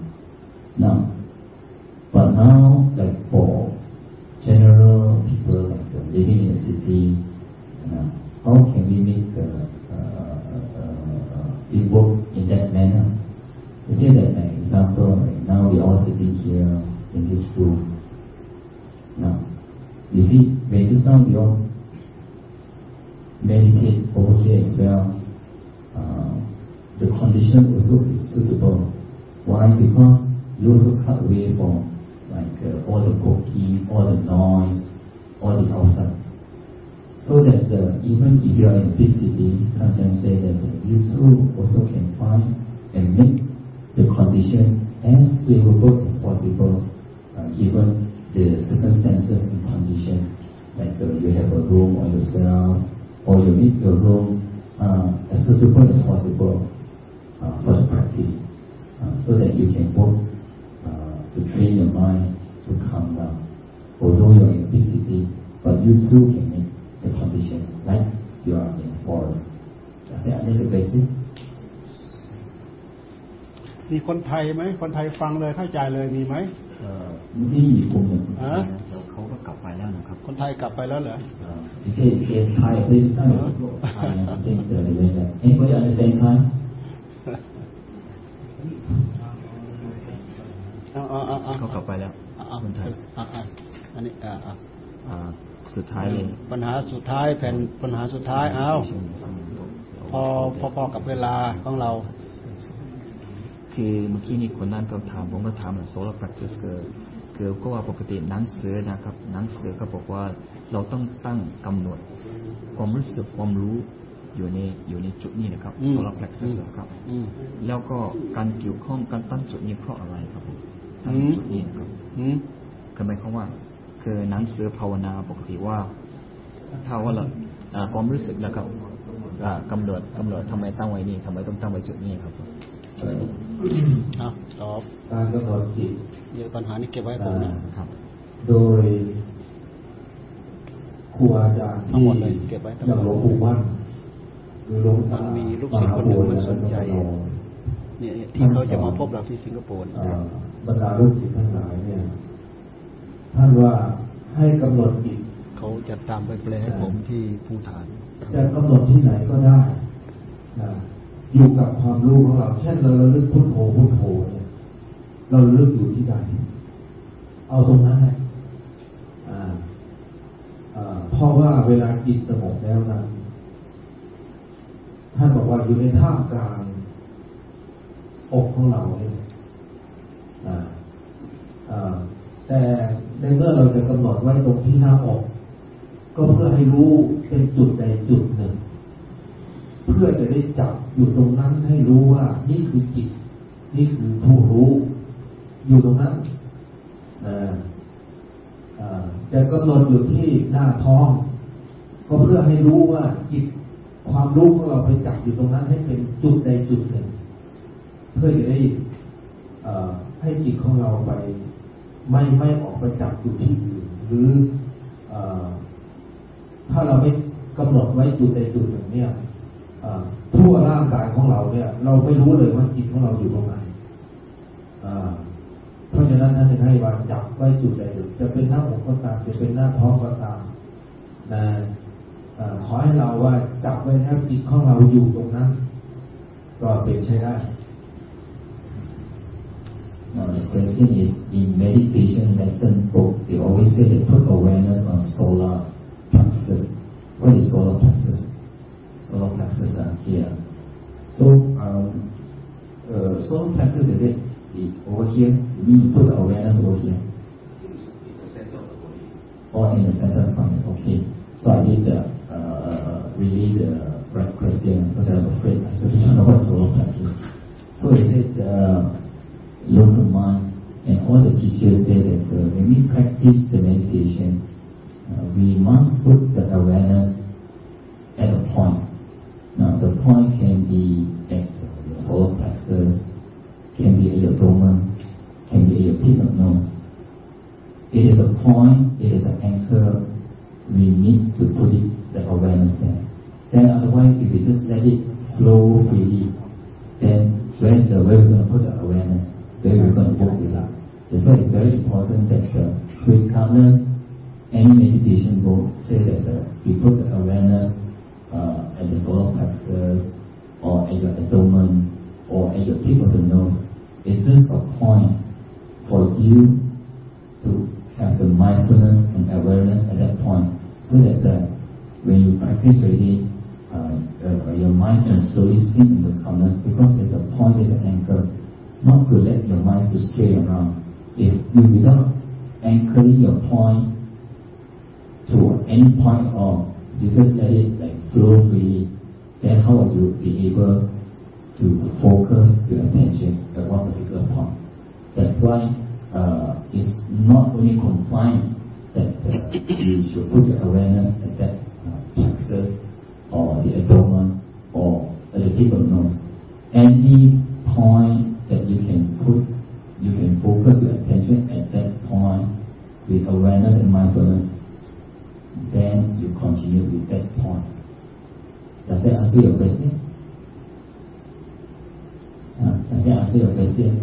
But now, like for general people living in a city, how can we make it work in that manner? I say that an example, like now we all sitting here in this room. Now, you see, when just now we all meditate over here as well.The condition also is suitable. Why? Because you also cut away from like all the cooking, all the noise, all the outside. So that even if you are in a big city, sometimes say that you too also can find and make the condition as favorable as possible given the circumstances and condition. Like you have a room on yourself, or you need your room as suitable as possible. first practice so that you can work to train your mind to calm down. Although you are in big city, but you too can make the condition like you are in the forest. I think that's the question. มีคนไทยไหมคนไทยฟังเลยเข้าใจเลยมีไหมนี่กลุ่มหนึ่งเขาก็กลับไปแล้วนะครับคนไทยกลับไปแล้วเหรอ Is Thai please I don't think they're doing that. Anybody understand Thai? เขากลับไปแล้วคนไทยอันนี้สุดท้ายเลยปัญหาสุดท้ายแผ่นปัญหาสุดท้ายเอาพอกับเวลาของเราคือเมื่อกี้นี่คนนั้นก็ถามผมก็ถามนะโซลาร์แพลซิสคือก็ว่าปกติหนังสือนะครับหนังสือก็บอกว่าเราต้องตั้งกำหนดความรู้สึกความรู้อยู่ในจุดนี้นะครับโซลาร์แพลซิสนะครับแล้วก็การเกี่ยวข้องการตั้งจุดนี้เพราะอะไรครับผมตั้งจุดนี้นะครับคือหมายความว่าคือหนังสือภาวนาปกติว่าถ้าว่าเราความรู้สึกนะครับกำหนดทำไมตั้งไว้นี่ทำไมต้องตั้งไว้จุดนี้ครับตอบการกำหนดจิตเยอะปัญหานี้เก็บไว้ตรงนี้ครับโดยครูอาจารย์ทั้งหมดเลยเก็บไว้ทั้งหมดหลวงปู่มั่นหรือหลวงตามีลูกศิษย์คนหนึ่งมันสนใจเนี่ยที่เขาจะมาพบเราที่สิงคโปร์บรรดาลูกศิษย์ทั้งหลายเนี่ยท่านว่าให้กำหนดจิตเขาจะตามไปแปลให้ผมที่ภูฐานจะกำหนดที่ไหนก็ได้อยู่กับความรู้ของเราเช่นเราระลึกพุทโธพุทโธเนี่ยเราระลึกอยู่ที่ใดเอาตรงนั้นแหละเพราะว่าเวลาจิตสงบแล้วนั้นท่านบอกว่าอยู่ในท่ามกลางอกของเราเนี่ยแต่ในเมื่อเราจะกำหนดไว้ตรงที่หน้าอกก็เพื่อให้รู้เป็นจุดใดจุดหนึ่งเพื่อจะได้จับอยู่ตรงนั้นให้รู้ว่านี่คือจิตนี่คือผู้รู้อยู่ตรงนั้นจะกำหนดอยู่ที่หน้าท้องก็เพื่อให้รู้ว่าจิตความรู้ของเราไปจับอยู่ตรงนั้นให้เป็นจุดใดจุดหนึ่งเพื่อจะได้ให้จิตของเราไปไม่ออกไปจับอยู่ที่อื่นหรือถ้าเราไม่กำหนดไว้จุดใดจุดหนึ่งเนี่ยทั่วร่างกายของเราเนี่ยเราไม่รู้เลยว่าจิตของเราอยู่ตรงไหนเพราะฉะนั้นท่านจึงให้วางจับไว้จุดใดจุดจะเป็นหน้าอกก็ตามจะเป็นหน้าท้องก็ตามขอให้เราว่าจับไว้นะจิตของเราอยู่ตรงนั้นก็เป็นใช้ได้ Now the question is in meditation lesson book they always say they put awareness on solar plexus. What is solar plexus?Solar plexus are here. So, solar plexus is it? Over here, you mean you put the awareness over here? In the center of the body. Or in the center of the body, okay. So I did really the right question because I was afraid. I said, I don't know what solar plexus. So is it local mind? And all the teachers say that when we practice the meditation, we must put the awareness at a point.Now the point can be at the solar plexus, can be at your abdomen, can be at your tip of nose. It is a point, it is an anchor. We need to put it the awareness there. Then otherwise, if we just let it flow freely, then where we going to put the awareness, where we going to work with that. That's why it's very important that regardless any meditation book say that we put the awareness.At the solar plexus, or at your abdomen, or at your tip of the nose, it's just a point for you to have the mindfulness and awareness at that point, so that when you practice already, your mind can slowly sink into calmness because there's a point, there's an anchor, not to let your mind to stray around. If you without anchoring your point to any point at all, you just let it like.Globally, then how will you be able to focus your attention at one particular point? That's why it's not only confined that you should put your awareness at that plexus or the abdomen or at the tip of the nose. any point that you can put, you can focus your attention at that point with awareness and mindfulness. Then you continue with that point. Does that answer your question? Does that answer your question?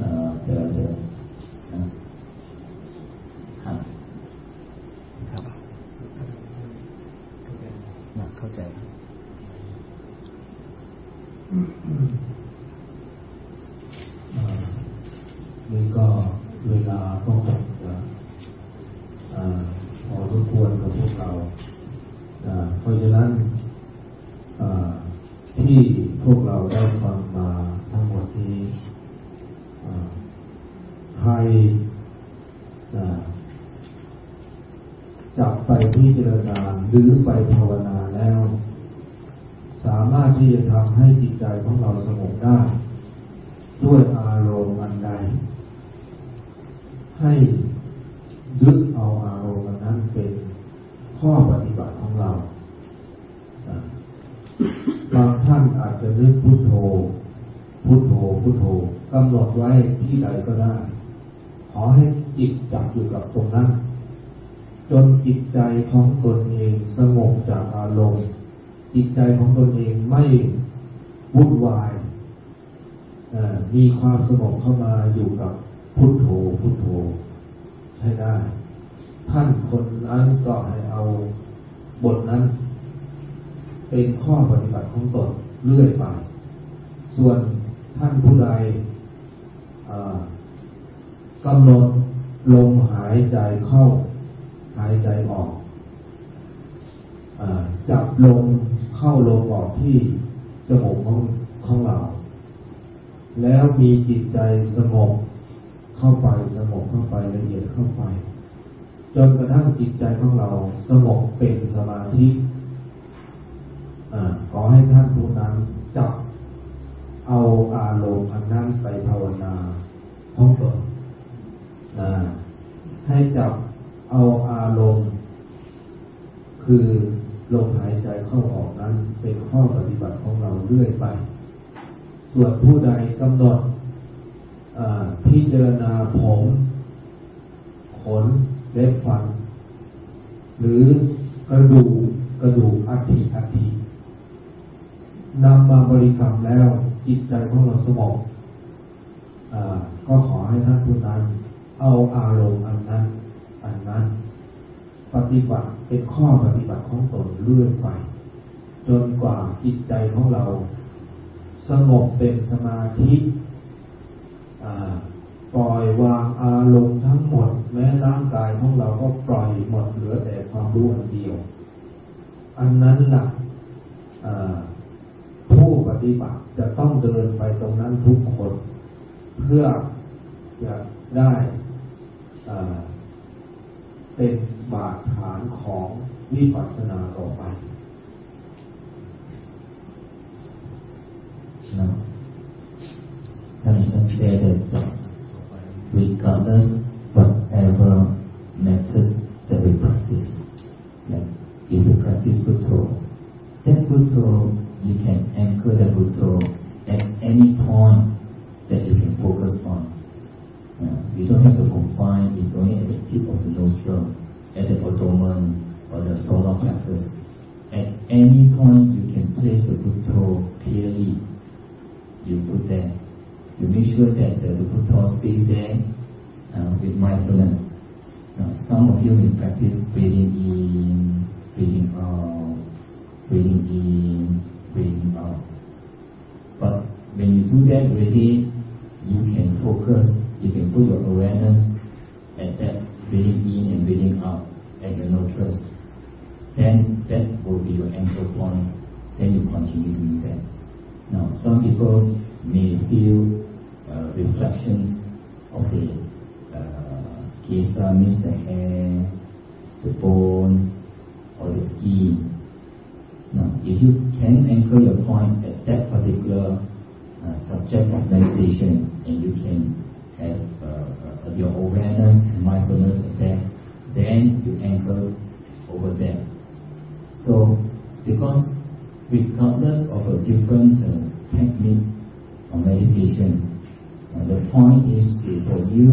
point is for you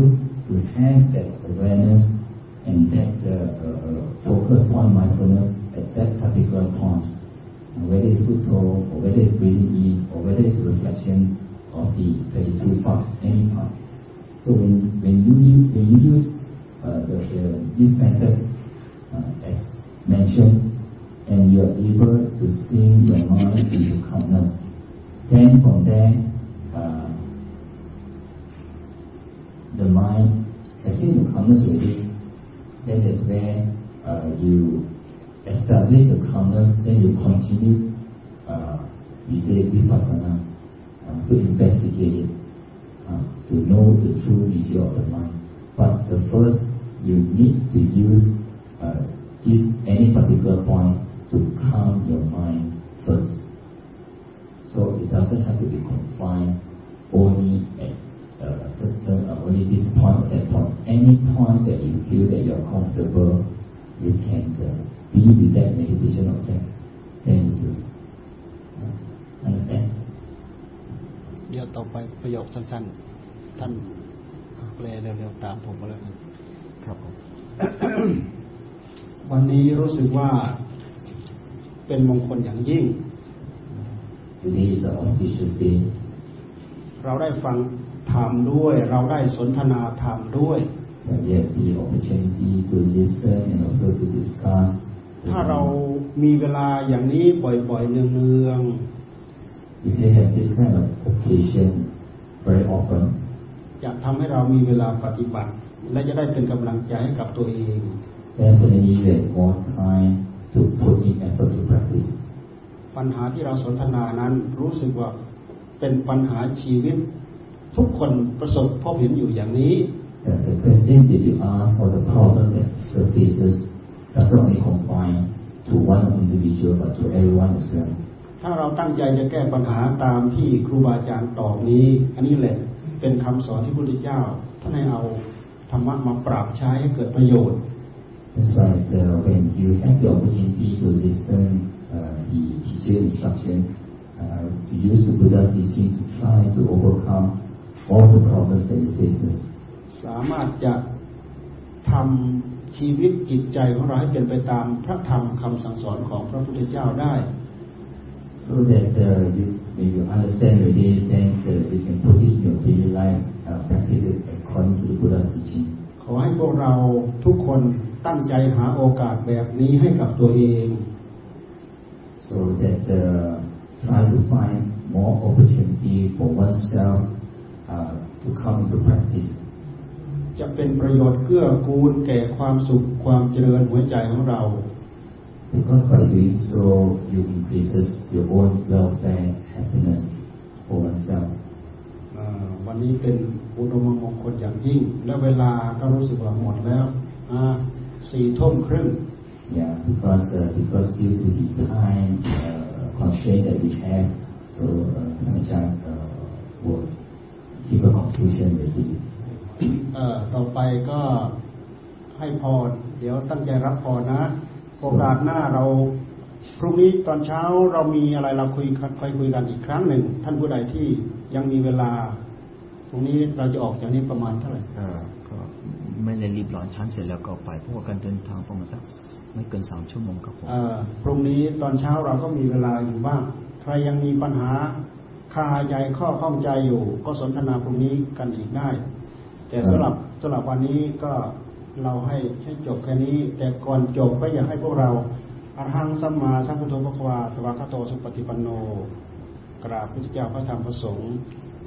to have that awareness and that focus on mindfulness at that particular point, whether it's Buddho or whether it's breathing in or whether it's reflection of the 32 parts, any part. So when you use this method as mentioned, and you are able to sink your mind into calmness, then from there the mind has seen the calmness already. Then that's where you establish the calmness, then you continue, we say Vipassana, to investigate it, to know the true nature of the mind. But the first, you need to use any particular point to calm your mind first. So it doesn't have to be confined only at only this point or that point. Any point that you feel that you're comfortable, you can be with that meditation object, then you do it. Understand? เดี๋ยวต่อไปประโยคสั้นๆท่านแปลเร็วๆตามผมก็แล้วกันครับผม วันนี้รู้สึกว่าเป็นมงคลอย่างยิ่ง Today is an auspicious day. เราได้ฟังธรรมด้วยเราได้สนทนาธรรมด้วย We have the opportunity to listen and also to discuss. ถ้าเรามีเวลาอย่างนี้บ่อยๆเนืองๆ If we have this kind of occasion very often, จะทำให้เรามีเวลาปฏิบัติและจะได้เป็นกำลังใจให้กับตัวเอง Therefore, we have more time to put in effort to practice. ปัญหาที่เราสนทนานั้นรู้สึกว่าเป็นปัญหาชีวิตทุกคนประสบพบเห็นอยู่อย่างนี้ The question that you ask or the problem that surfaces does not only confine to one individual but to everyone as well. ถ้าเราตั้งใจจะแก้ปัญหาตามที่ครูบาอาจารย์ตอบนี้อันนี้แหละเป็นคำสอนที่พระพุทธเจ้าท่านให้เอาธรรมะมาปรับใช้ให้เกิดประโยชน์ That's right. When you have the opportunity to listen the teacher instruction, to use the Buddha's teaching to try to overcome all the problems that you faces. สามารถจะทำชีวิตจิตใจของเราให้เป็นไปตามพระธรรมคำสั่งสอนของพระพุทธเจ้าได้ So that when you understand your day, then you can put it in your daily life, practice it according to the Buddha's teaching. ขอให้พวกเราทุกคนตั้งใจหาโอกาสแบบนี้ให้กับตัวเอง so that try to find more opportunity for oneself to come to practice จะเป็นประโยชน์เกื้อกูลแก่ความสุขความเจริญหัวใจของเรา because by doing so you increases your own welfare and happiness for oneself วันนี้เป็นอุดมมงคลอย่างยิ่งและเวลาก็รู้สึกว่าหมดแล้ว4:30. Yeah, because due to the time constraint that we have, so Kanchan will give a conclusion already. ต่อไปก็ให้พรเดี๋ยวตั้งใจรับพรนะโอกาสหน้าเราพรุ่งนี้ตอนเช้าเรามีอะไรเราคุยกันอีกครั้งหนึ่งท่านผู้ใดที่ยังมีเวลาพรุ่งนี้เราจะออกจากนี้ประมาณเท่าไหร่ไม่เลยรีบร้อนชั้นเสร็จแล้วก็ไปเพราะว่าการเดินทางประมาณสักไม่เกิน3 ชั่วโมงครับผมพรุ่งนี้ตอนเช้าเราก็มีเวลาอยู่บ้างใครยังมีปัญหาคาใจข้อข้องใจอยู่ก็สนทนาพรุ่งนี้กันอีกได้แต่สำหรับวันนี้ก็เราให้จบแค่นี้แต่ก่อนจบก็อยากให้พวกเราอรหังสัมมาสัมพุทโธภควาสวากาโตสุปฏิปันโนกราบพระพุทธเจ้าพระธรรมพระสงฆ์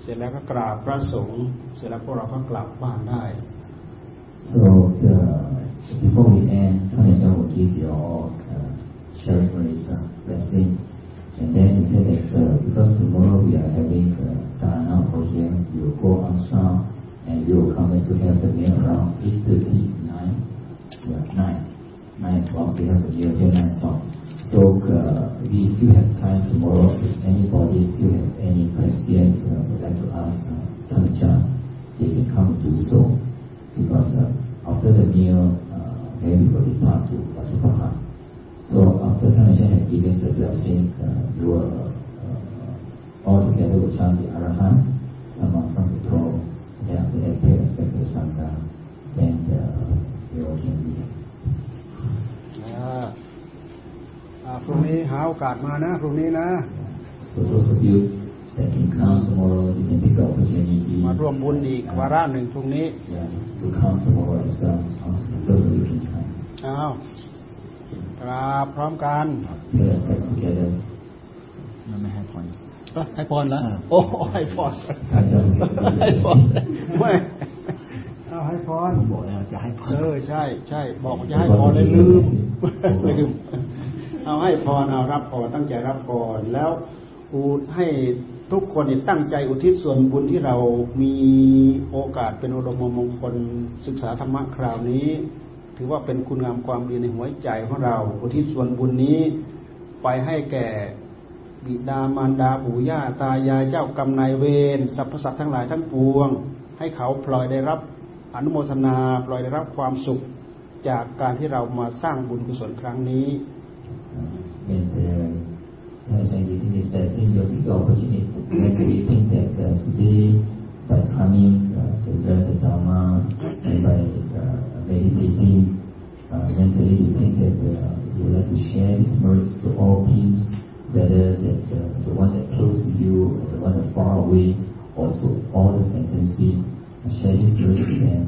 เสร็จแล้วก็กราบพระสงฆ์เสร็จแล้วพวกเราก็กลับบ้านได้So before we end, Kanchan will give you all sharing his blessing, and then he said that because tomorrow we are having Dhamma program, we will go on sound and we will come in to have the meal around 8:30 to 9 o'clock. We have the meal till 9 o'clock. So we still have time tomorrow. If anybody still have any question would like to ask Kanchan, they can come and do so.Because after the meal, maybe we will depart to Vajrapaha. So after Kanchan had given the blessing, we will all together will chant the Arahant, Sama Sambuddho, โอกาสมานะพรุ่งนี้นะ so those of you that can come tomorrow you can take the opportunity มาร่วมบุญอีกวาระหนึ่งพรุ่งนี้ to come tomorrow as well those of you can come อ้าวกราบพร้อมกัน let's get together เราไม่ให้พรให้พรแล้วโอ้ให้พรให้พรไม่เอาให้พรผมบอกแล้วจะให้พรใช่ใช่บอกจะให้พรเลยลืมเอาให้พรเอารับพรตั้งใจรับพรแล้วอูดให้ทุกคนตั้งใจอุทิศส่วนบุญที่เรามีโอกาสเป็นอุดมมงคลศึกษาธรรมะคราวนี้ถือว่าเป็นคุณงามความดีในหัวใจของเราอุทิศส่วนบุญนี้ไปให้แก่บิดามารดาปู่ย่าตายายเจ้ากรรมนายเวรสรรพสัตว์ทั้งหลายทั้งปวงให้เขาพลอยได้รับอนุโมทนาพลอยได้รับความสุขจากการที่เรามาสร้างบุญกุศลครั้งนี้เป็นแต่ถ้าใจดีที่มีแต่สิ่งเดียวที่เราควรจะมีไม่ใช่เพียงแต่ดีแต่ทำมีแต่เดินแต่ทำมาแต่meditating mentally you think that you would like to share these merits to all beings whether that the one that close to you or the one that far away or to all the sentient beings share this with them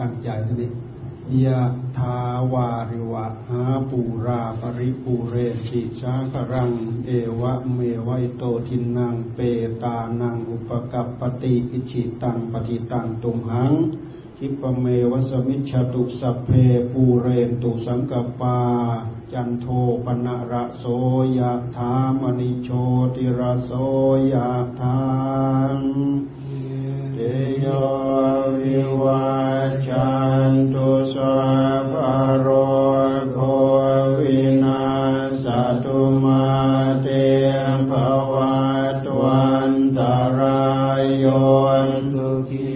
ตั้งใจซะดิยะถาวาริวหาปูราปริปุเรสิชาครังเอวะเมวะอิโตทินังเปตานังอุปกัปปติอิจิตังปฏิตังตุมหังทิปเมวัสมิชตุสัพเพปูเรนตุสังกปาจันโทปนะระโสยธามณิโชติระโสยธามเตโยวิวาจันตุสัพโรโควินาสตุมาเตภวัตวันตรายโยสุขี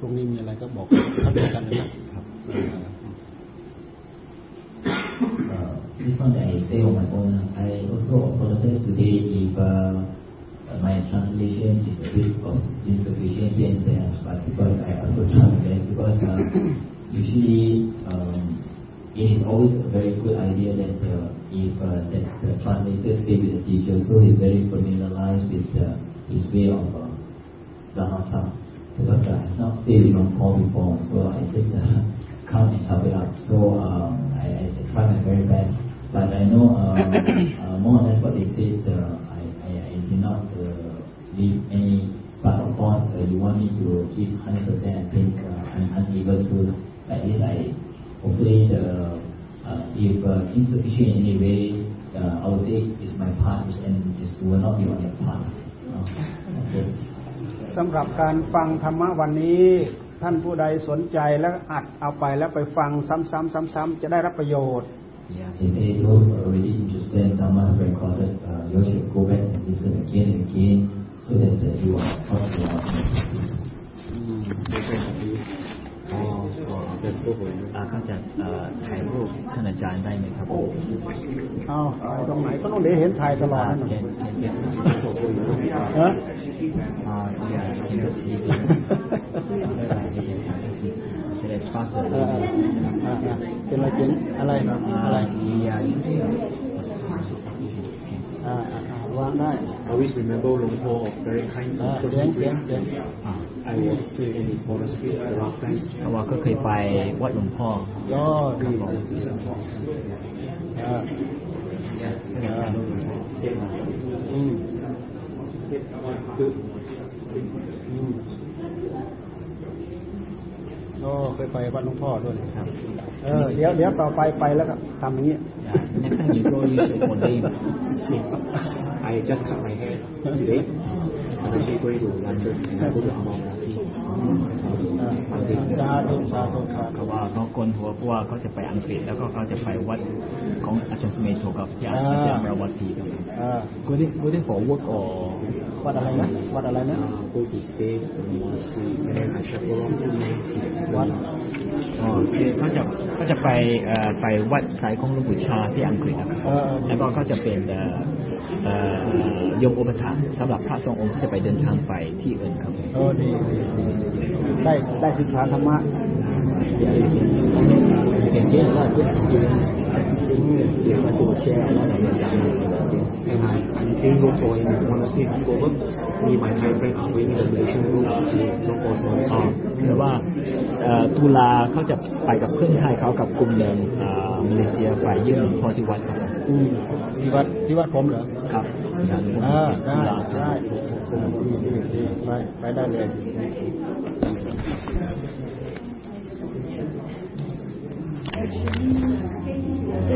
พวกนี้มีอะไรก็บอกเข้าใจกันนะครับ This one I say on my own. I also apologize today if my translation is a bit of insufficient here and there, but because I also translate because usually it is always a very good idea that if the translator stays with the teacher, so he's very familiarized with his way of Anatta. Because I have not stayed in Nepal before, so I just come and help it out. So I try my very best, but I know more or less what they said. I did not leave any, but of course you want me to give 100%. I think I'm unable to. At least I hopefully if insufficient in any way, I would say it's my part and it will not be on your part. Okay.สำหรับการฟังธรรมะวันนี้ท่านผู้ใดสนใจแล้วอัดเอาไปแล้วไปฟังซ้ำๆจะได้รับประโยชน์ If those already interested in Dhamma recorded, you should go back and listen again and again so that you are taught a lot. เขาจะถ่ายรูปท่านอาจารย์ได้ไหมครับอ้าวถ่ายตรงไหนก็ต้องได้เห็นถ่ายตลอดนะฮะเป็นอะไรกินอะไรI always remember Lumpur of very kind people. I was still in his monastery the last time. ว่าก็เคยไปวัดหลวงพ่อก็ดีก็เคยไปวัดหลวงพ่อด้วยครับเดี๋ยวต่อไปไปแล้วก็ทำอย่างนี้ Next time you go you should go I just cut my hair today. I'm actually going to London and I go to Amalfi. เขาว่าเขาโกนหัวเพราะว่าเขาจะไปอังกฤษแล้วก็เขาจะไปวัดของอาจารย์สเมโทกับญาติอาจารย์มาวัดพีครับกูได้ขอวัดก่อวัดอะไรนะgo to stay in the monastery and then I shall go on to next one เขาจะไปวัดสายของหลวงปู่ชาที่อังกฤษนะครับแล้วก็เขาจะเป็นยกอุปถัมภ์สำหรับพระสงฆ์องค์ที่จะไปเดินทางไปที่อื่นครับได้ศึกษาธรรมะเก่งมากI'm seeing Lumpur in this monastery over. Me and my Thai friend are going to the Malaysian room to Lumpur's monastery. คือว่าตุลาเขาจะไปกับเพื่อนไทยเขากับกลุ่มหนึ่งมาเลเซียไปยื่นพอที่วัดครับที่วัดผมเหรอครับได้ไปได้เลยเพ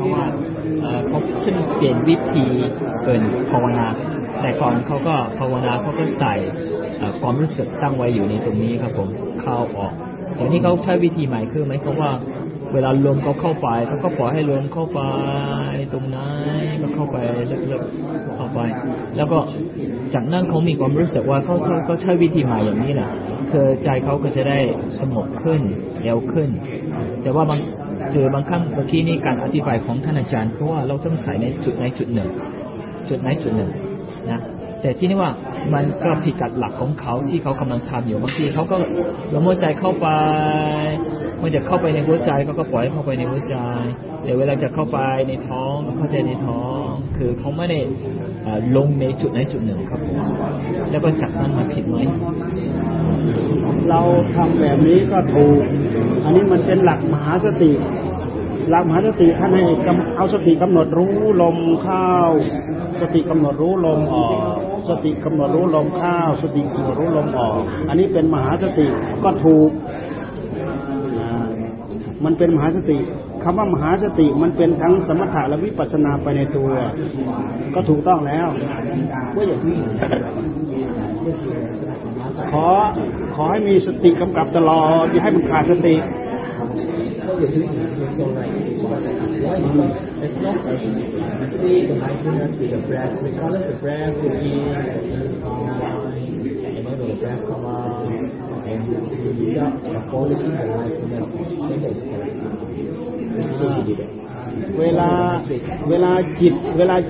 ราะว่าเขาขึ้นเปลี่ยนวิธีเกินภาวนาแต่ก่อนเขาก็ภาวนาเขาก็ใส่ความรู้สึกตั้งไว้อยู่ในตรงนี้ครับผมเข้าออกเดี๋ยวนี้เขาใช้วิธีใหม่คือไหมเขาว่าเวลาลมเขาเข้าไปเขาก็ปล่อยให้ลมเข้าไปตรงนั้นก็เข้าไปลึกๆเข้าไปแล้วก็จากนั้นเขามีความรู้สึกว่าเขาใช้วิธีใหม่อย่างนี้แหละคือใจเขาก็จะได้สงบขึ้นเร็วขึ้นแต่ว่าบางครั้งเมื่อกี้นี่การอธิบายของท่านอาจารย์คือว่าเราต้องใส่ในจุดไหนจุดหนึ่งนะแต่ที่นี่ว่ามันก็ผิดกับหลักของเขาที่เขากำลังทำอยู่บางทีเขาก็ละเมิดใจเข้าไป มันจะเข้าไปในหัวใจเขาก็ปล่อยเข้าไปในหัวใจแต่เวลาจะเข้าไปในท้องเข้าใจในท้องคือเขาไม่ได้ลงในจุดไหนจุดหนึ่งครับผมแล้วก็จับมันมาผิดไหมเราทำแบบนี้ก็ถูกอันนี้มันเป็นหลักมหาสติหลักมหาสติท่านให้เอาสติกำหนดรู้ลมเข้าสติกำหนดรู้ลมออกสติกำหนดรู้ลมเข้าสติกำหนดรู้ลมออกอันนี้เป็นมหาสติก็ถูกมันเป็นมหาสติคำว่ามหาสติมันเป็นทั้งสมถะและวิปัสสนาไปในตัวก็ถูกต้องแล้วขอให้มีสติกำกับตลอดอย่าให้มันขาดสติเวลา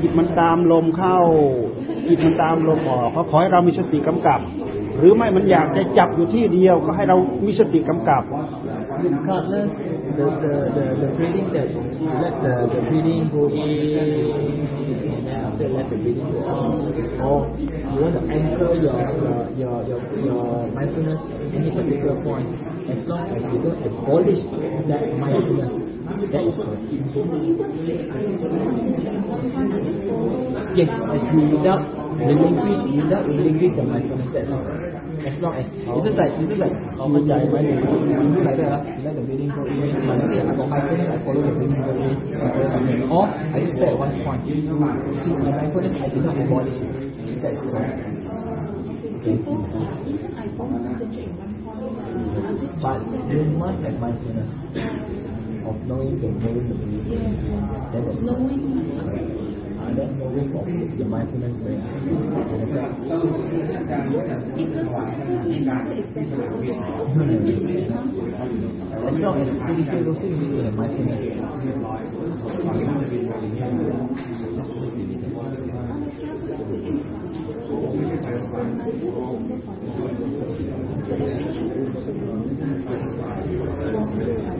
จิตมันตามลมเข้าจิตมันตามลมออกก็ขอให้เรามีสติกำกับหรือไม่มันอยากจะจับอยู่ที่เดียวก็ให้เรามีสติกำกับ regardless the breathing that let the breathing go in and after let the breathing go out or you want to anchor your mindfulness at any particular point as long as you don't abolish that mindfulness that is correct. Yes, as you without relinquish the mindfulness, that's all right. As long as this is like let the breathing go in. You say I got mindfulness, I follow the breathing go in. Or I just stay at one point. See, my mindfulness I did not abolish it. That is correct. Okay. Even I don't concentrate on one point. But you must have mindfulness of knowing the breathing. Yeah. That is correct.That knowing of the mindfulness way. As long as you feel those things, you need to have mindfulness. But you must not leave the mindfulness of the breathing.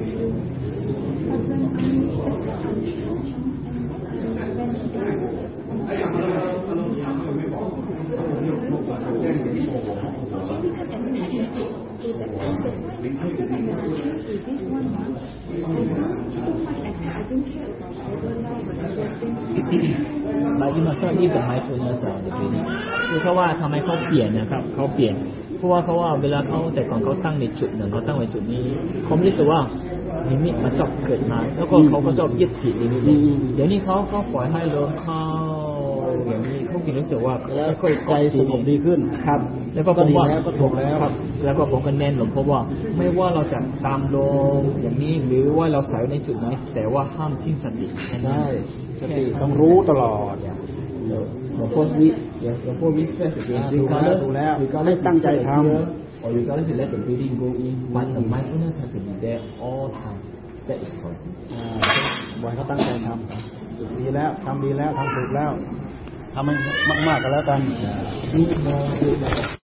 คือเขาว่าทำไมเขาเปลี่ยนนะครับเขาเปลี่ยนเพราะว่าเขาว่าเวลาเขาแต่ก่อนเขาตั้งในจุดหนึ่งเขาตั้งไว้จุดนี้เขาไม่รู้สึกว่านิมิตมาจอบเกิดมาแล้วก็เขาก็จอบยึดผิดนิมิตเดี๋ยวนี้เขาปล่อยให้ลมเข้าอย่างนี้เขาคิดรู้สึกว่าแล้วก็ใจสงบดีขึ้นครับแล้วก็ผมว่าก็ถูกแล้วครับแล้วก็ผมก็แน่นลงเพราะว่าไม่ว่าเราจะตามลมอย่างนี้หรือว่าเราใส่ในจุดไหนแต่ว่าห้ามทิ้งสติใช่สติต้องรู้ตลอดหลวงพ่อวิทย์ดูแล้วให้ตั้งใจทำ or you gotta let the breathing go in but the mindfulness has to be there all time that is correct บ่อยเขาตั้งใจทำดีแล้วทำถูกแล้วทำให้มากๆกันแล้วกัน